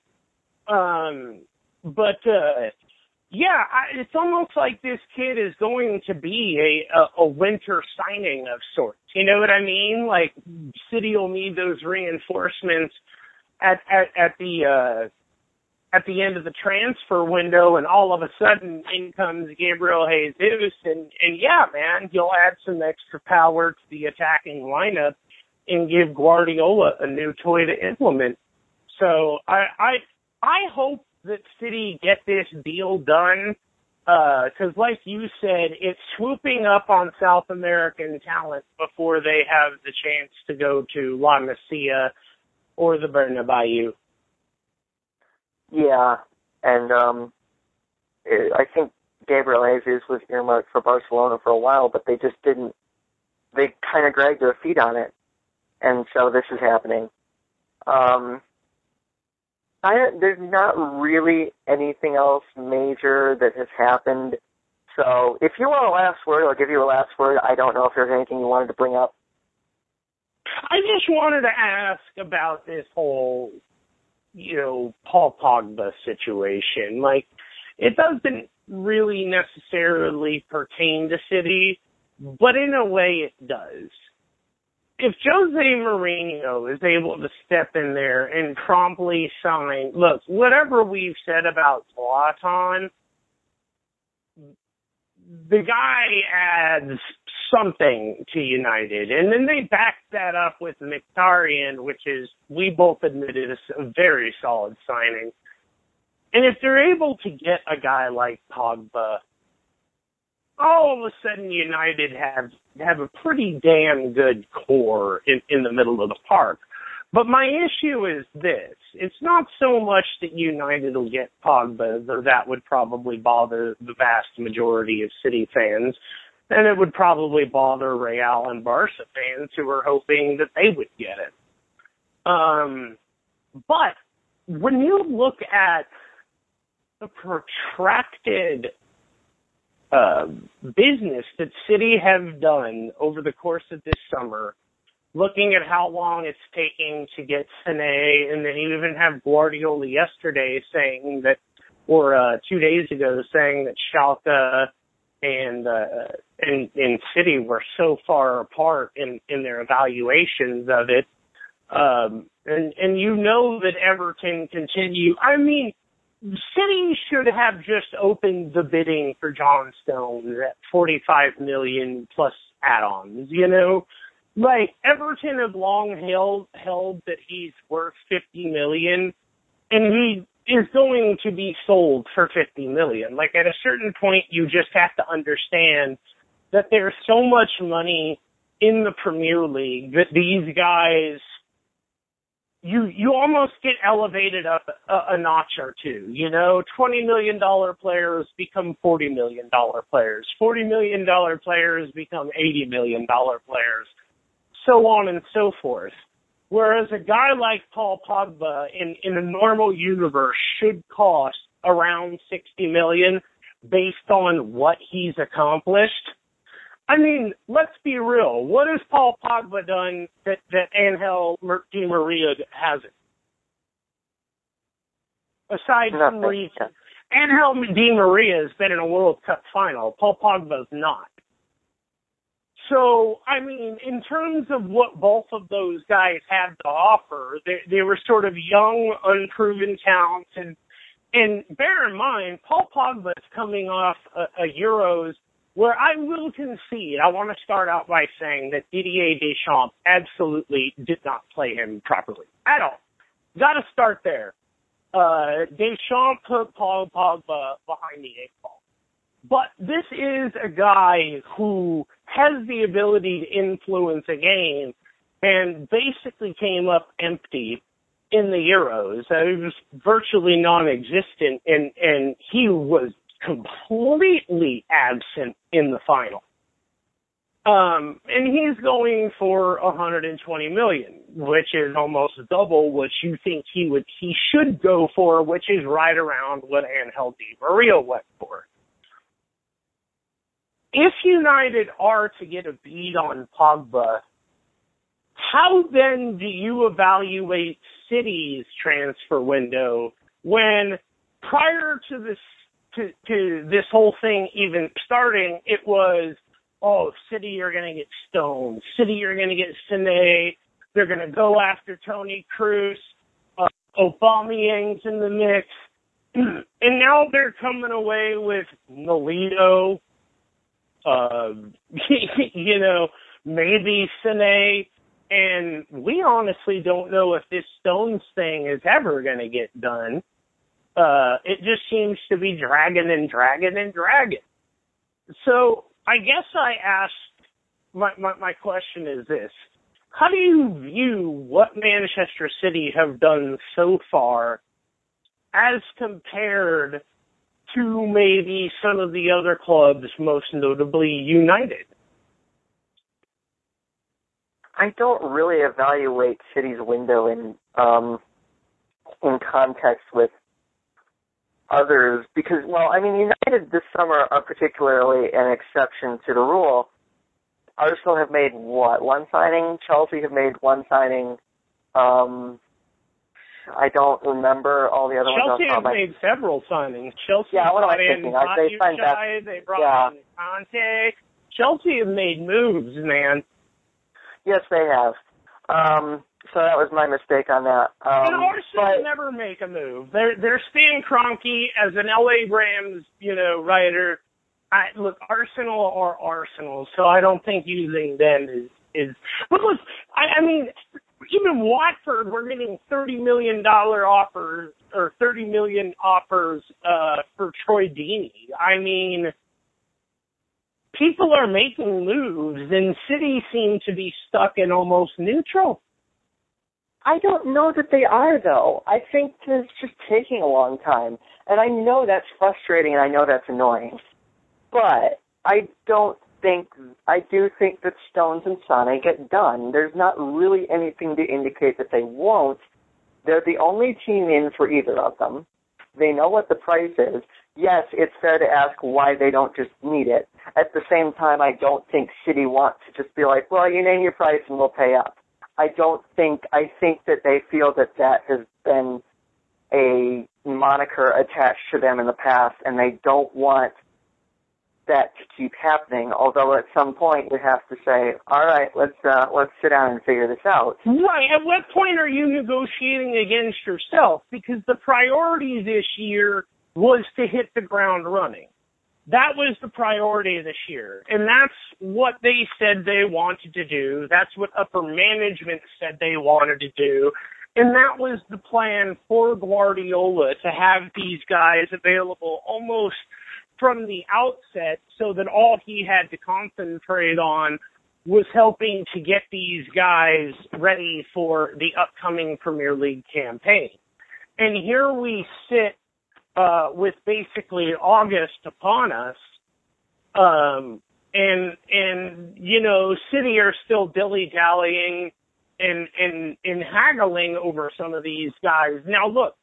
It's almost like this kid is going to be a winter signing of sorts. You know what I mean? Like, City will need those reinforcements at the at the end of the transfer window, and all of a sudden in comes Gabriel Jesus, and yeah, man, he'll add some extra power to the attacking lineup and give Guardiola a new toy to implement. So I hope that City get this deal done, because like you said, it's swooping up on South American talent before they have the chance to go to La Masia or the Bernabéu. Yeah, and I think Gabriel Jesus was earmarked for Barcelona for a while, but they just didn't. They kind of dragged their feet on it, and so this is happening. There's not really anything else major that has happened. So if you want a last word, I'll give you a last word. I don't know if there's anything you wanted to bring up. I just wanted to ask about this whole, Paul Pogba situation. Like, it doesn't really necessarily pertain to City, but in a way it does. If Jose Mourinho is able to step in there and promptly sign, look, whatever we've said about Zlatan, the guy adds something to United. And then they backed that up with Mkhitaryan, which is, we both admitted, a very solid signing. And if they're able to get a guy like Pogba, all of a sudden United have a pretty damn good core in the middle of the park. But my issue is this. It's not so much that United will get Pogba, though that would probably bother the vast majority of City fans, and it would probably bother Real and Barca fans who are hoping that they would get it. But when you look at the protracted business that City have done over the course of this summer, looking at how long it's taking to get Sane, and then you even have Guardiola yesterday saying that, or 2 days ago saying that Schalke and City were so far apart in their evaluations of it, and that Everton continue. I mean, City should have just opened the bidding for John Stones at $45 million plus add-ons. Like, Everton have long held that he's worth $50 million, and he is going to be sold for $50 million. Like, at a certain point, you just have to understand that there's so much money in the Premier League that these guys, you almost get elevated up a notch or two. $20 million players become $40 million players. $40 million players become $80 million players. So on and so forth. Whereas a guy like Paul Pogba in a normal universe should cost around $60 million based on what he's accomplished. I mean, let's be real. What has Paul Pogba done that Angel Di Maria hasn't? Aside from reason, Angel Di Maria has been in a World Cup final. Paul Pogba's not. So, I mean, in terms of what both of those guys have to offer, they were sort of young, unproven talents. And bear in mind, Paul Pogba is coming off a Euros where I will concede, I want to start out by saying that Didier Deschamps absolutely did not play him properly at all. Got to start there. Deschamps put Paul Pogba behind the eight ball. But this is a guy who has the ability to influence a game and basically came up empty in the Euros. He was virtually non-existent, and he was completely absent in the final. And he's going for $120 million, which is almost double what you think he should go for, which is right around what Angel Di Maria went for. If United are to get a bead on Pogba, how then do you evaluate City's transfer window when prior to this whole thing even starting, it was, City are going to get Stones. City are going to get Sane. They're going to go after Toni Kroos. Aubameyang's in the mix. And now they're coming away with Nolito, you know, maybe Sane. And we honestly don't know if this Stones thing is ever going to get done. It just seems to be dragging and dragging and dragging. So I guess I asked, my question is this. How do you view what Manchester City have done so far as compared to maybe some of the other clubs, most notably United? I don't really evaluate City's window in context with others because, well, I mean, United this summer are particularly an exception to the rule. Arsenal have made, one signing? Chelsea have made one signing. I don't remember all the other ones. Chelsea have made several signings. Chelsea brought in Mbappe, they brought in Conte. Chelsea have made moves, man. Yes, they have. So that was my mistake on that. And Arsenal never make a move. They're Stan Kroenke as an LA Rams, you know, writer. Look, Arsenal are Arsenal, so I don't think using them is. But look, I mean, even Watford were getting $30 million offers or 30 million offers for Troy Deeney. I mean, people are making moves, and City seem to be stuck in almost neutral. I don't know that they are, though. I think it's just taking a long time, and I know that's frustrating, and I know that's annoying. But I do think that Stones and Sane get done. There's not really anything to indicate that they won't. They're the only team in for either of them. They know what the price is. Yes, it's fair to ask why they don't just need it. At the same time, I don't think City wants to just be like, well, you name your price and we'll pay up. I think that they feel that that has been a moniker attached to them in the past, and they don't want that to keep happening, although at some point you have to say, all right, let's sit down and figure this out. Right. At what point are you negotiating against yourself? Because the priority this year was to hit the ground running. That was the priority this year. And that's what they said they wanted to do. That's what upper management said they wanted to do. And that was the plan for Guardiola, to have these guys available almost from the outset, so that all he had to concentrate on was helping to get these guys ready for the upcoming Premier League campaign. And here we sit with basically August upon us, and you know, City are still dilly-dallying and haggling over some of these guys. Now, look,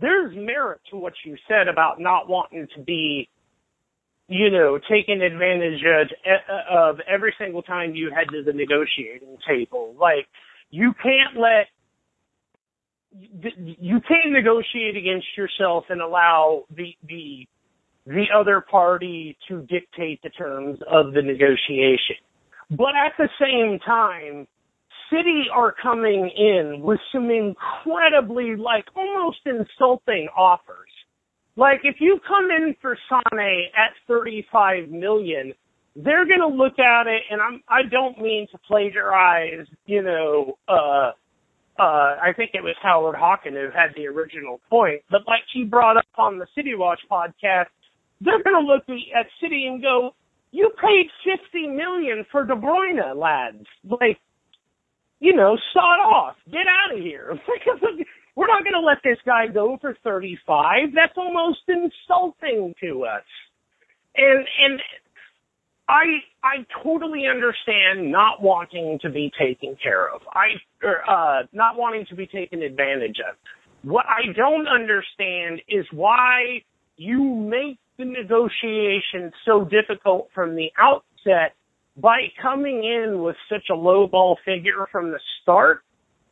there's merit to what you said about not wanting to be, you know, taking advantage of every single time you head to the negotiating table. Like, you can't negotiate against yourself and allow the other party to dictate the terms of the negotiation. But at the same time, City are coming in with some incredibly, like, almost insulting offers. Like, if you come in for Sane at $35 million, they're going to look at it, and I don't mean to plagiarize, you know, I think it was Howard Hawken who had the original point, but like he brought up on the City Watch podcast, they're going to look at City and go, you paid $50 million for De Bruyne, lads. Like, you know, sod off. Get out of here. We're not going to let this guy go for 35. That's almost insulting to us. And I totally understand not wanting to be taken care of. Not wanting to be taken advantage of. What I don't understand is why you make the negotiation so difficult from the outset by coming in with such a low ball figure from the start,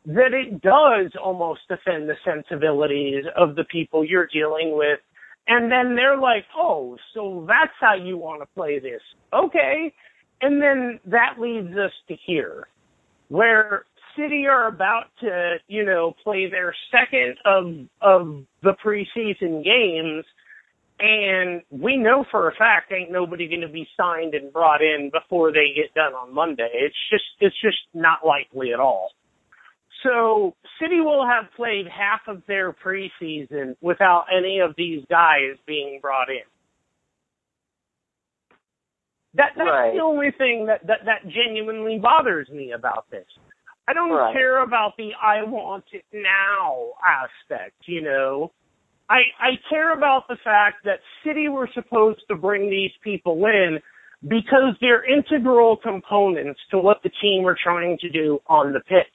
that it does almost offend the sensibilities of the people you're dealing with. And then they're like, oh, so that's how you want to play this. Okay. And then that leads us to here, where City are about to, you know, play their second of the preseason games, and we know for a fact ain't nobody going to be signed and brought in before they get done on Monday. It's just not likely at all. So City will have played half of their preseason without any of these guys being brought in. That's right. The only thing that genuinely bothers me about this. I don't care about the I want it now aspect, you know. I care about the fact that City were supposed to bring these people in because they're integral components to what the team are trying to do on the pitch.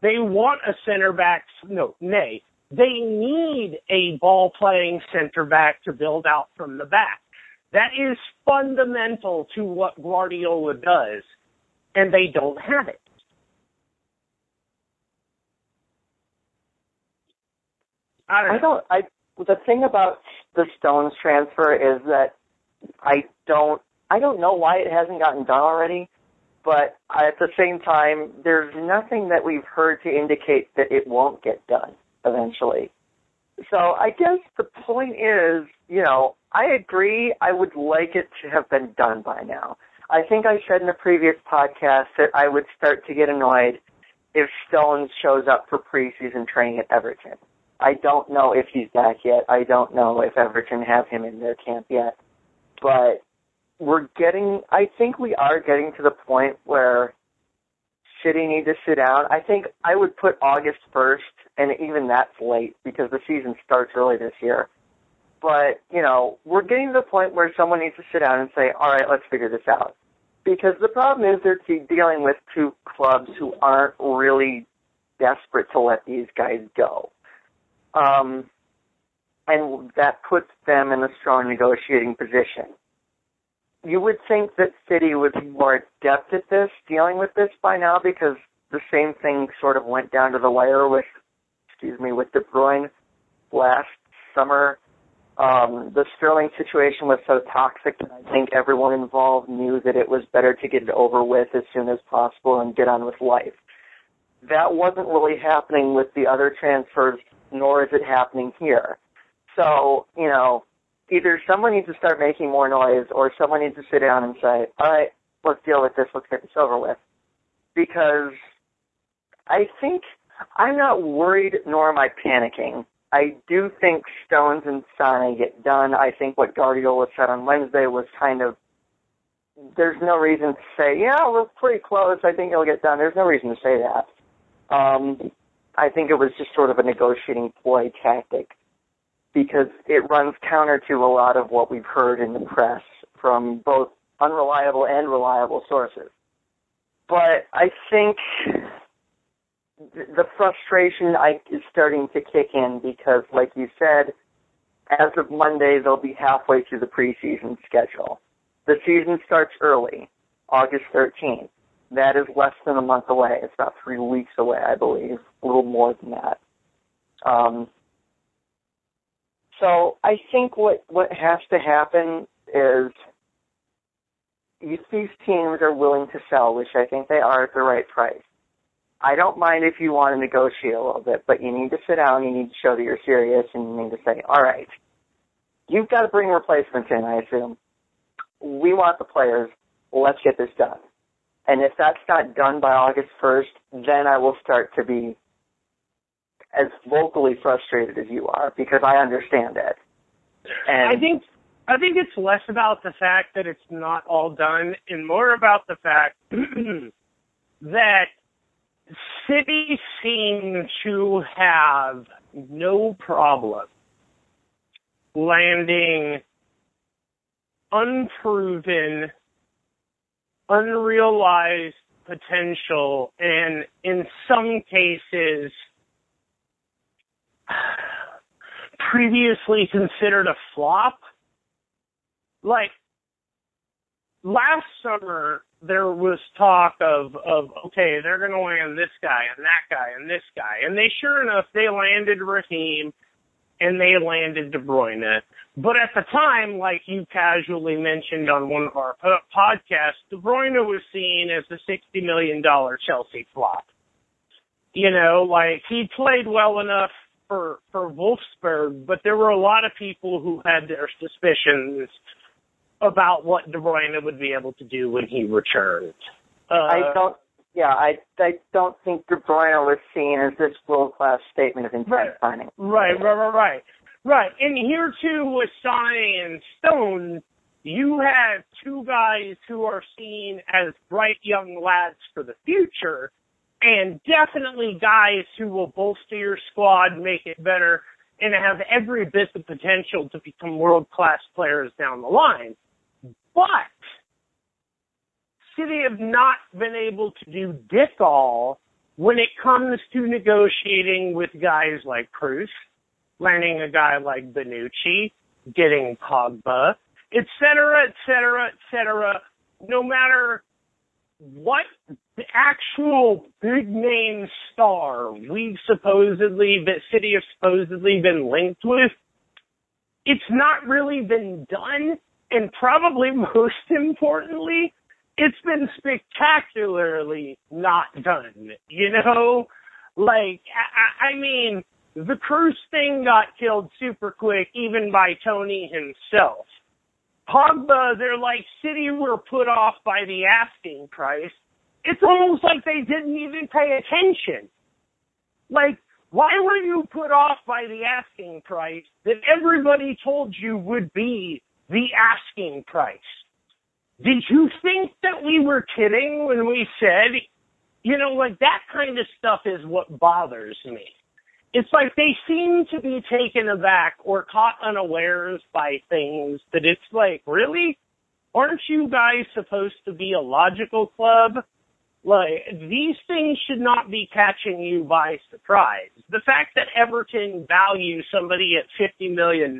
They want a center back, they need a ball-playing center back to build out from the back. That is fundamental to what Guardiola does, and they don't have it. The thing about the Stones transfer is that I don't know why it hasn't gotten done already, but at the same time, there's nothing that we've heard to indicate that it won't get done eventually. So I guess the point is, you know, I agree. I would like it to have been done by now. I think I said in a previous podcast that I would start to get annoyed if Stones shows up for preseason training at Everton. I don't know if he's back yet. I don't know if Everton have him in their camp yet. But I think we are getting to the point where City need to sit down. I think I would put August 1st, and even that's late because the season starts early this year. But, you know, we're getting to the point where someone needs to sit down and say, all right, let's figure this out. Because the problem is they're dealing with two clubs who aren't really desperate to let these guys go. And that puts them in a strong negotiating position. You would think that City would be more adept at this, dealing with this by now, because the same thing sort of went down to the wire with De Bruyne last summer. The Sterling situation was so toxic that I think everyone involved knew that it was better to get it over with as soon as possible and get on with life. That wasn't really happening with the other transfers, nor is it happening here. So, you know, either someone needs to start making more noise or someone needs to sit down and say, all right, let's deal with this, let's get this over with. Because I think I'm not worried, nor am I panicking. I do think Stones and Sane get done. I think what Guardiola said on Wednesday was kind of, there's no reason to say, yeah, we're pretty close, I think it'll get done. There's no reason to say that. I think it was just sort of a negotiating ploy tactic because it runs counter to a lot of what we've heard in the press from both unreliable and reliable sources. But I think the frustration is starting to kick in because, like you said, as of Monday, they'll be halfway through the preseason schedule. The season starts early, August 13th. That is less than a month away. It's about 3 weeks away, I believe, a little more than that. So I think what has to happen is if these teams are willing to sell, which I think they are at the right price, I don't mind if you want to negotiate a little bit, but you need to sit down, you need to show that you're serious, and you need to say, all right, you've got to bring replacements in, I assume. We want the players. Let's get this done. And if that's not done by August 1st, then I will start to be as vocally frustrated as you are because I understand it. And I think it's less about the fact that it's not all done and more about the fact that City seems to have no problem landing unproven, unrealized potential, and in some cases, previously considered a flop. Like, last summer, there was talk of okay, they're going to land this guy and that guy and this guy. And they, sure enough, they landed Raheem and they landed De Bruyne. But at the time, like you casually mentioned on one of our podcasts, De Bruyne was seen as the $60 million Chelsea flop. You know, like, he played well enough for Wolfsburg, but there were a lot of people who had their suspicions about what De Bruyne would be able to do when he returned. I don't think De Bruyne was seen as this world-class statement of intent signing. Right. And here, too, with Sane and Stone, you have two guys who are seen as bright young lads for the future, and definitely guys who will bolster your squad, make it better, and have every bit of potential to become world-class players down the line. But City have not been able to do dick all when it comes to negotiating with guys like Kroos, landing a guy like Bonucci, getting Pogba, et cetera, et cetera, et cetera. No matter what the actual big-name star City have supposedly been linked with, it's not really been done, and probably most importantly, it's been spectacularly not done, you know? Like, I mean, the Kroos thing got killed super quick, even by Tony himself. Pogba, they're like, City were put off by the asking price. It's almost like they didn't even pay attention. Like, why were you put off by the asking price that everybody told you would be the asking price? Did you think that we were kidding when we said, you know, like, that kind of stuff is what bothers me. It's like they seem to be taken aback or caught unawares by things that it's like, really? Aren't you guys supposed to be a logical club? Like, these things should not be catching you by surprise. The fact that Everton values somebody at $50 million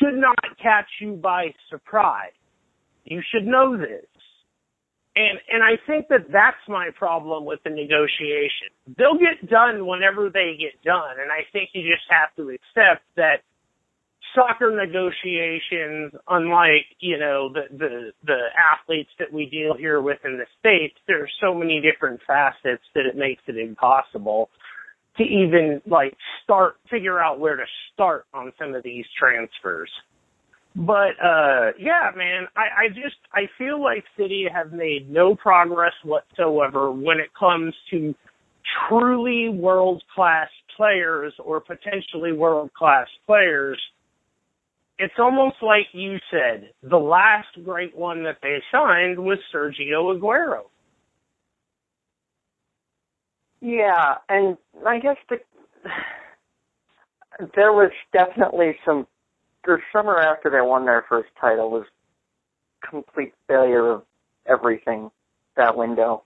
should not catch you by surprise. You should know this. And I think that that's my problem with the negotiation. They'll get done whenever they get done, and I think you just have to accept that soccer negotiations, unlike, you know, the athletes that we deal here with in the States, there are so many different facets that it makes it impossible to even, like, figure out where to start on some of these transfers. But, yeah, man, I feel like City have made no progress whatsoever when it comes to truly world-class players or potentially world-class players. It's almost like you said, the last great one that they signed was Sergio Aguero. Yeah, and I guess there was definitely some... The summer after they won their first title was complete failure of everything, that window.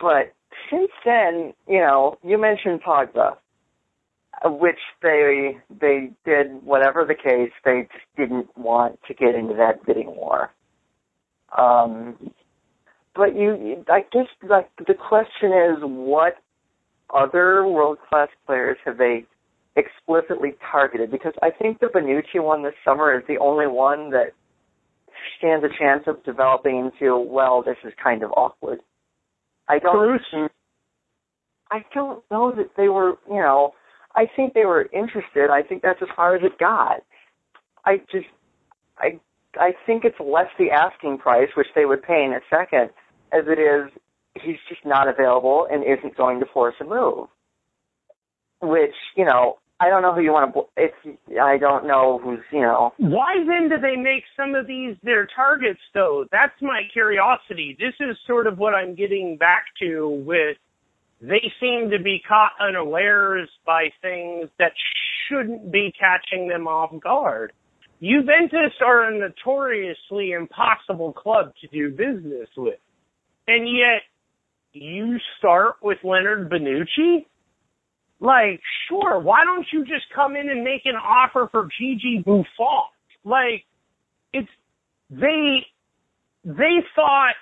But since then, you know, you mentioned Pogba, which they did, whatever the case, they just didn't want to get into that bidding war. But I guess the question is, what other world-class players have they explicitly targeted? Because I think the Bonucci one this summer is the only one that stands a chance of developing into, well, this is kind of awkward. I don't know that they were, you know, I think they were interested. I think that's as far as it got. I think it's less the asking price, which they would pay in a second, as it is he's just not available and isn't going to force a move. Which, you know, I don't know who you want to... I don't know who's, you know... Why then do they make some of these their targets, though? That's my curiosity. This is sort of what I'm getting back to with they seem to be caught unawares by things that shouldn't be catching them off guard. Juventus are a notoriously impossible club to do business with. And yet, you start with Leonard Bonucci? Like, sure, why don't you just come in and make an offer for Gigi Buffon? Like, it's, they thought,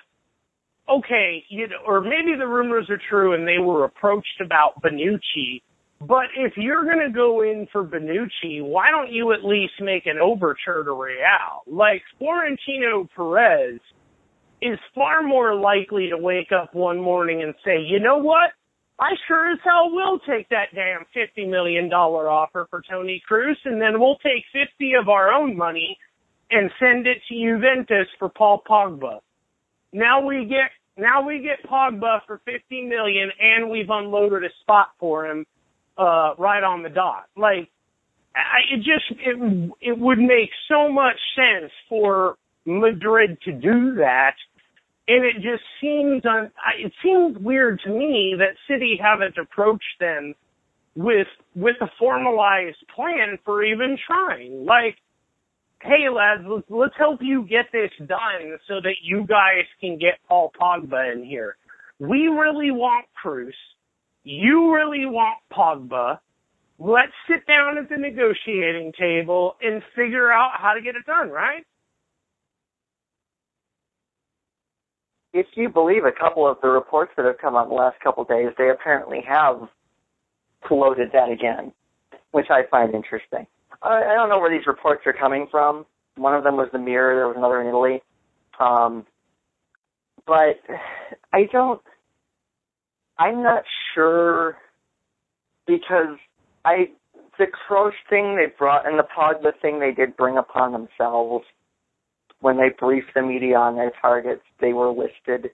okay, you know, or maybe the rumors are true and they were approached about Bonucci, but if you're going to go in for Bonucci, why don't you at least make an overture to Real? Like, Florentino Perez is far more likely to wake up one morning and say, you know what? I sure as hell will take that damn $50 million offer for Toni Kroos, and then we'll take 50 of our own money and send it to Juventus for Paul Pogba. Now we get Pogba for $50 million, and we've unloaded a spot for him right on the dot. Like, it would make so much sense for Madrid to do that. And it just seems it seems weird to me that City haven't approached them with a formalized plan for even trying. Like, hey lads, let's help you get this done so that you guys can get Paul Pogba in here. We really want Kroos. You really want Pogba. Let's sit down at the negotiating table and figure out how to get it done, right? If you believe a couple of the reports that have come out in the last couple of days, they apparently have floated that again, which I find interesting. I don't know where these reports are coming from. One of them was the Mirror. There was another in Italy. But I'm not sure, because the Kroos thing they brought and the Pogba thing they did bring upon themselves. When they briefed the media on their targets, they were listed.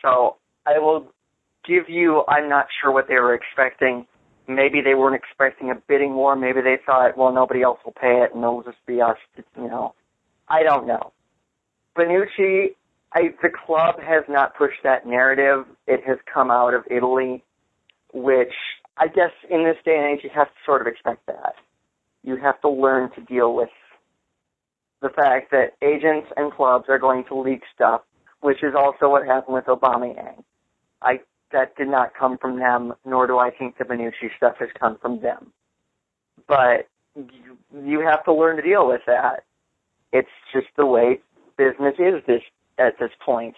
So I will give you, I'm not sure what they were expecting. Maybe they weren't expecting a bidding war. Maybe they thought, well, nobody else will pay it, and it'll just be us, you know. I don't know. Bonucci, the club has not pushed that narrative. It has come out of Italy, which I guess in this day and age, you have to sort of expect that. You have to learn to deal with the fact that agents and clubs are going to leak stuff, which is also what happened with Aubameyang. That did not come from them, nor do I think the Bonucci stuff has come from them. But you have to learn to deal with that. It's just the way business is at this point.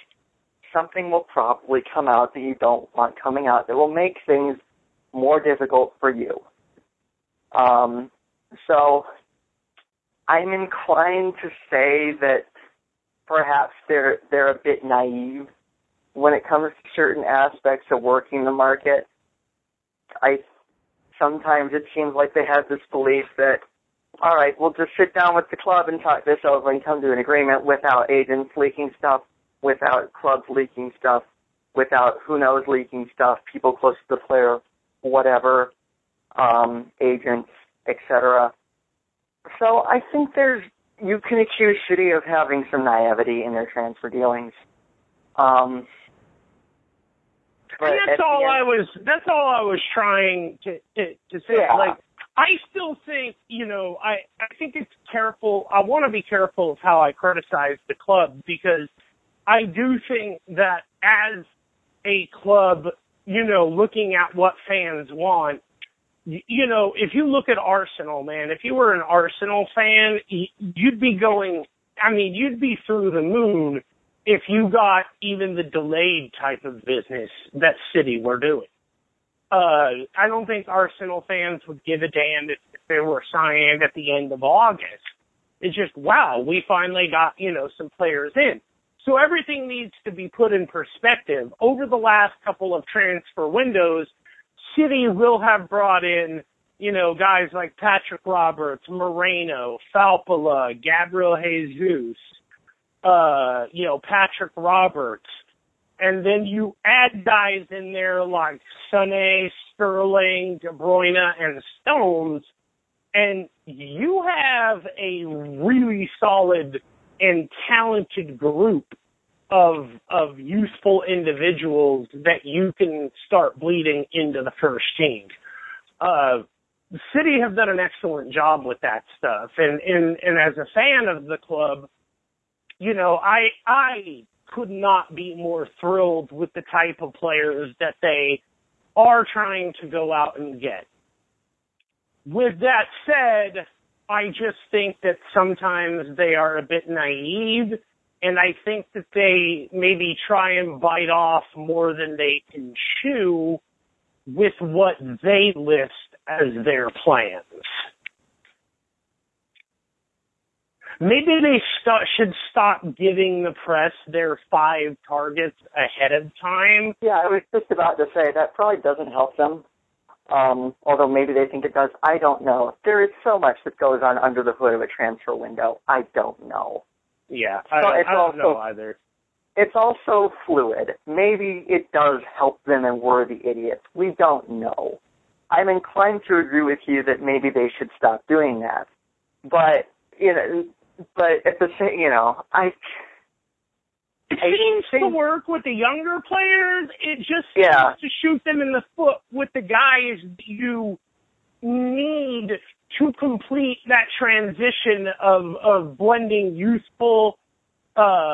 Something will probably come out that you don't want coming out that will make things more difficult for you. So I'm inclined to say that perhaps they're a bit naive when it comes to certain aspects of working the market. Sometimes it seems like they have this belief that, all right, we'll just sit down with the club and talk this over and come to an agreement without agents leaking stuff, without clubs leaking stuff, without who knows leaking stuff, people close to the player, whatever, agents, etc. So I think you can accuse City of having some naivety in their transfer dealings. That's all I was trying to say. Yeah. Like, I still think, you know, I think it's careful. I want to be careful of how I criticize the club, because I do think that as a club, you know, looking at what fans want, you know, if you look at Arsenal, man, if you were an Arsenal fan, you'd be you'd be through the moon if you got even the delayed type of business that City were doing. I don't think Arsenal fans would give a damn if they were signed at the end of August. It's just, wow, we finally got, you know, some players in. So everything needs to be put in perspective. Over the last couple of transfer windows, City will have brought in, you know, guys like Patrick Roberts, Moreno, Falpala, Gabriel Jesus, you know, Patrick Roberts. And then you add guys in there like Sane, Sterling, De Bruyne, and Stones. And you have a really solid and talented group of useful individuals that you can start bleeding into the first team. City have done an excellent job with that stuff. And as a fan of the club, you know, I could not be more thrilled with the type of players that they are trying to go out and get. With that said, I just think that sometimes they are a bit naive, and I think that they maybe try and bite off more than they can chew with what they list as their plans. Maybe they should stop giving the press their 5 targets ahead of time. Yeah, I was just about to say that probably doesn't help them, although maybe they think it does. I don't know. There is so much that goes on under the hood of a transfer window. I don't know. Yeah, I don't know either. It's also fluid. Maybe it does help them and we're the idiots. We don't know. I'm inclined to agree with you that maybe they should stop doing that. But, you know, It seems to work with the younger players. It just seems to shoot them in the foot with the guys you need to complete that transition of blending youthful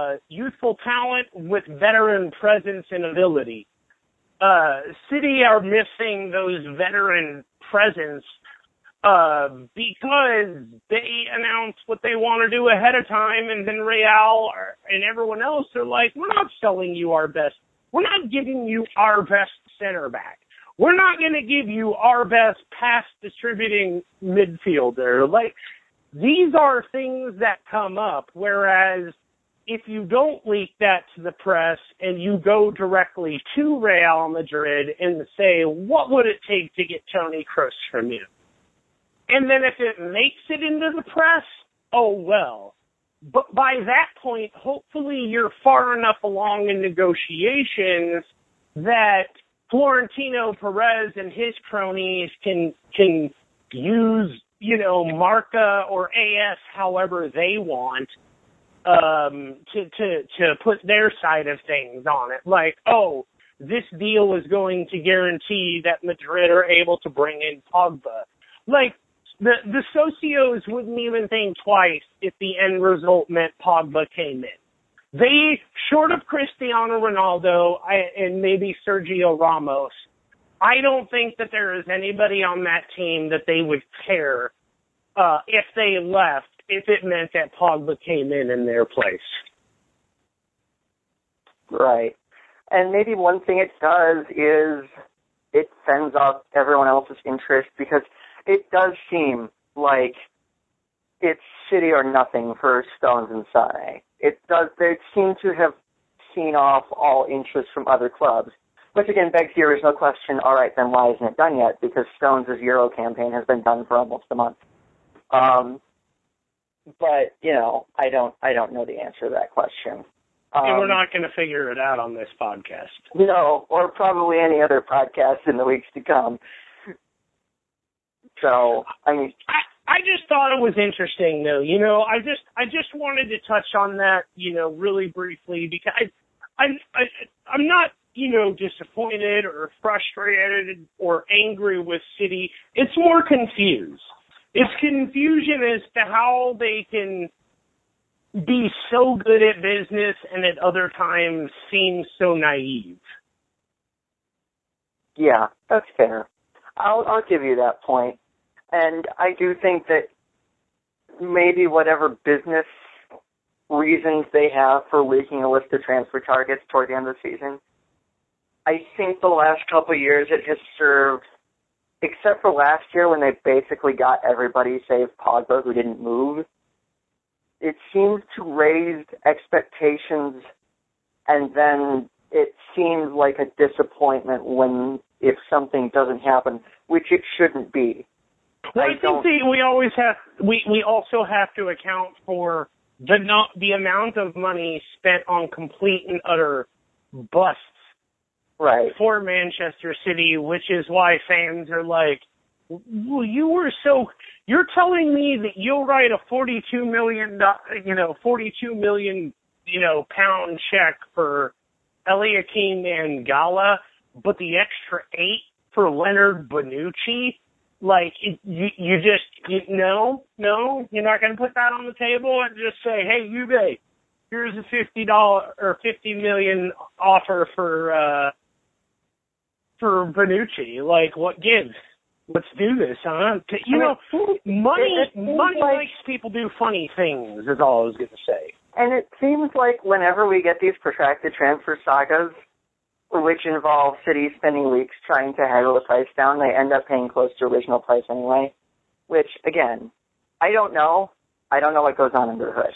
talent with veteran presence and ability. City are missing those veteran presence because they announce what they want to do ahead of time, and then Real and everyone else are like, we're not selling you our best. We're not giving you our best center back. We're not going to give you our best pass-distributing midfielder. Like, these are things that come up, whereas if you don't leak that to the press and you go directly to Real Madrid and say, what would it take to get Toni Kroos from you? And then if it makes it into the press, oh well. But by that point, hopefully you're far enough along in negotiations that Florentino Perez and his cronies can use, you know, Marca or AS however they want. To put their side of things on it. Like, oh, this deal is going to guarantee that Madrid are able to bring in Pogba. Like, the socios wouldn't even think twice if the end result meant Pogba came in. They, short of Cristiano Ronaldo and maybe Sergio Ramos, I don't think that there is anybody on that team that they would care if they left, if it meant that Pogba came in their place. Right. And maybe one thing it does is it sends off everyone else's interest, because it does seem like it's City or nothing for Stones and Sane. It does. They seem to have seen off all interest from other clubs, which again begs the original question, all right, then why isn't it done yet? Because Stones' Euro campaign has been done for almost a month. But, you know, I don't know the answer to that question. And we're not going to figure it out on this podcast. No, or probably any other podcast in the weeks to come. So, I mean, I just thought it was interesting, though. You know, I just wanted to touch on that, you know, really briefly, because I'm not, you know, disappointed or frustrated or angry with City. It's more confused. It's confusion as to how they can be so good at business and at other times seem so naive. Yeah, that's fair. I'll give you that point. And I do think that maybe whatever business reasons they have for leaking a list of transfer targets toward the end of the season, I think the last couple of years it has served, except for last year when they basically got everybody save Pogba who didn't move, it seems to raise expectations, and then it seems like a disappointment if something doesn't happen, which it shouldn't be. Well, I think we also have to account for the amount of money spent on complete and utter busts. Right. For Manchester City, which is why fans are like, well, you're telling me that you'll write a $42 million pound check for Eliakim and Gala, but the extra 8 for Leonard Bonucci? Like, no, you're not going to put that on the table and just say, hey, Juve, here's a $50 million offer for Bonucci. Like, what gives? Let's do this, huh? Money makes people do funny things, is all I was going to say. And it seems like whenever we get these protracted transfer sagas, which involve City spending weeks trying to haggle the price down, they end up paying close to original price anyway, which, again, I don't know. I don't know what goes on under the hood.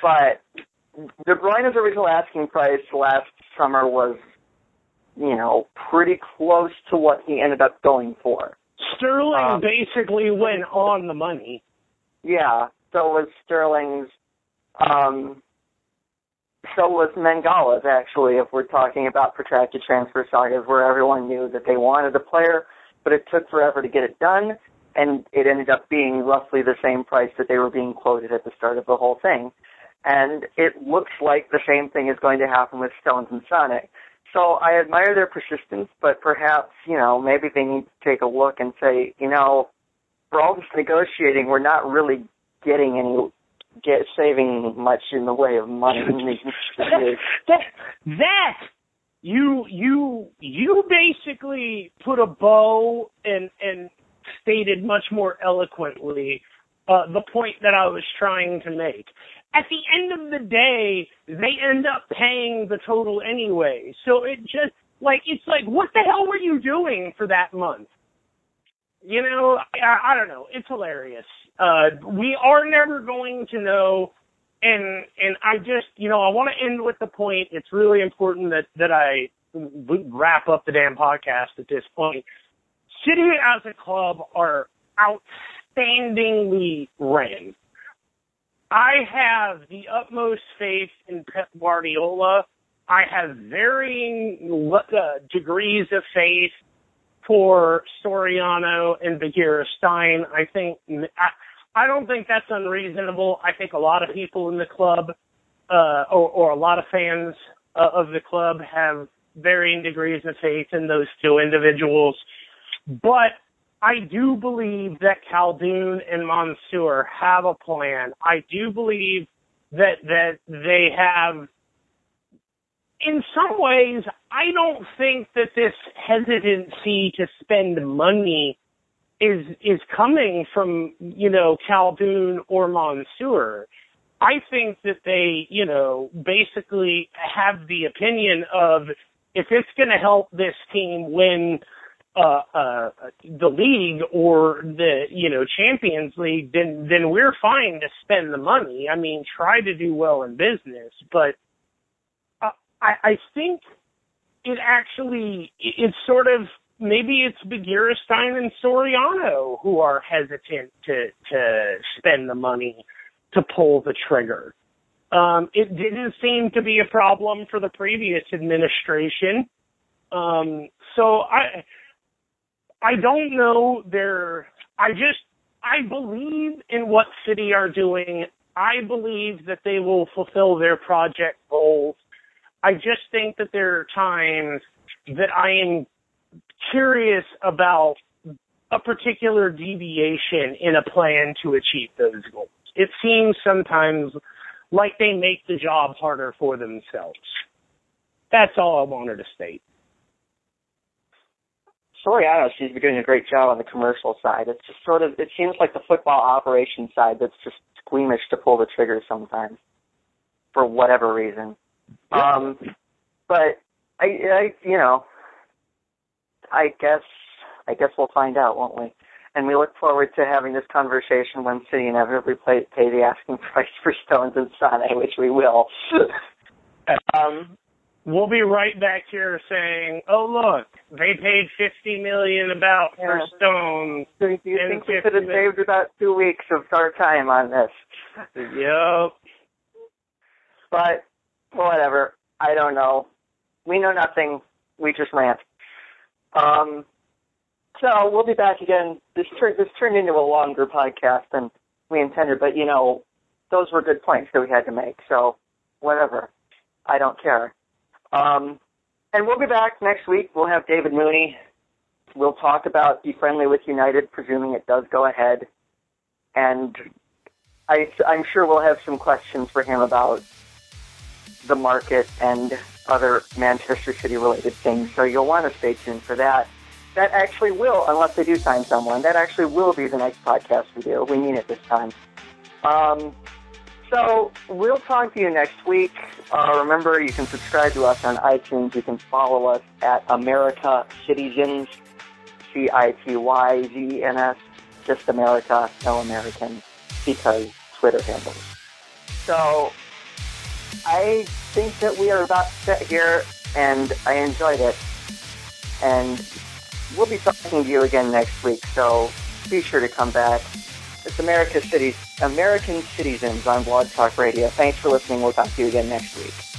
But De Bruyne's original asking price last summer was, you know, pretty close to what he ended up going for. Sterling basically went on the money. Yeah, so was Sterling's, so was Mangala's, actually, if we're talking about protracted transfer sagas where everyone knew that they wanted a player, but it took forever to get it done, and it ended up being roughly the same price that they were being quoted at the start of the whole thing. And it looks like the same thing is going to happen with Stones and Sane. So I admire their persistence, but perhaps, you know, maybe they need to take a look and say, you know, for all this negotiating, we're not really getting any, saving much in the way of money. You basically put a bow and stated much more eloquently the point that I was trying to make. At the end of the day, they end up paying the total anyway. So it just, like, it's like, what the hell were you doing for that month? You know, I don't know. It's hilarious. We are never going to know. And I just, you know, I want to end with the point. It's really important that I wrap up the damn podcast at this point. City as a club are outstandingly ran. I have the utmost faith in Pep Guardiola. I have varying degrees of faith for Soriano and Bagheera Stein. I think I don't think that's unreasonable. I think a lot of people in the club, or a lot of fans of the club, have varying degrees of faith in those two individuals. But I do believe that Khaldun and Mansour have a plan. I do believe that they have, in some ways, I don't think that this hesitancy to spend money is coming from, you know, Khaldun or Mansour. I think that they, you know, basically have the opinion of, if it's going to help this team win the league or the, you know, Champions League, then we're fine to spend the money. I mean, try to do well in business, but I think it actually, it's sort of, maybe it's Bagheera Stein and Soriano who are hesitant to spend the money to pull the trigger. It didn't seem to be a problem for the previous administration. So I don't know I believe in what City are doing. I believe that they will fulfill their project goals. I just think that there are times that I am curious about a particular deviation in a plan to achieve those goals. It seems sometimes like they make the job harder for themselves. That's all I wanted to state. Soriano seems to be doing a great job on the commercial side. It's just sort of, it seems like the football operations side that's just squeamish to pull the trigger sometimes for whatever reason. But I you know, I guess we'll find out, won't we? And we look forward to having this conversation when City inevitably pay the asking price for Stones and Sane, which we will. We'll be right back here saying, "Oh look, they paid $50 million for Stones." So do you think we could have saved about 2 weeks of our time on this? Yep. But whatever. I don't know. We know nothing. We just rant. So we'll be back again. This turned into a longer podcast than we intended, but you know, those were good points that we had to make. So whatever. I don't care. And we'll be back next week. We'll have David Mooney. We'll talk about the friendly with United, presuming it does go ahead. And I'm sure we'll have some questions for him about the market and other Manchester City-related things, so you'll want to stay tuned for that. That actually will, unless they do sign someone, that actually will be the next podcast we do. We mean it this time. So we'll talk to you next week. Remember, you can subscribe to us on iTunes. You can follow us at America Citizens, C-I-T-Y-Z-N-S, just America, no American, because Twitter handles. So I think that we are about set here, and I enjoyed it. And we'll be talking to you again next week, so be sure to come back. It's American Citizens on Blog Talk Radio. Thanks for listening. We'll talk to you again next week.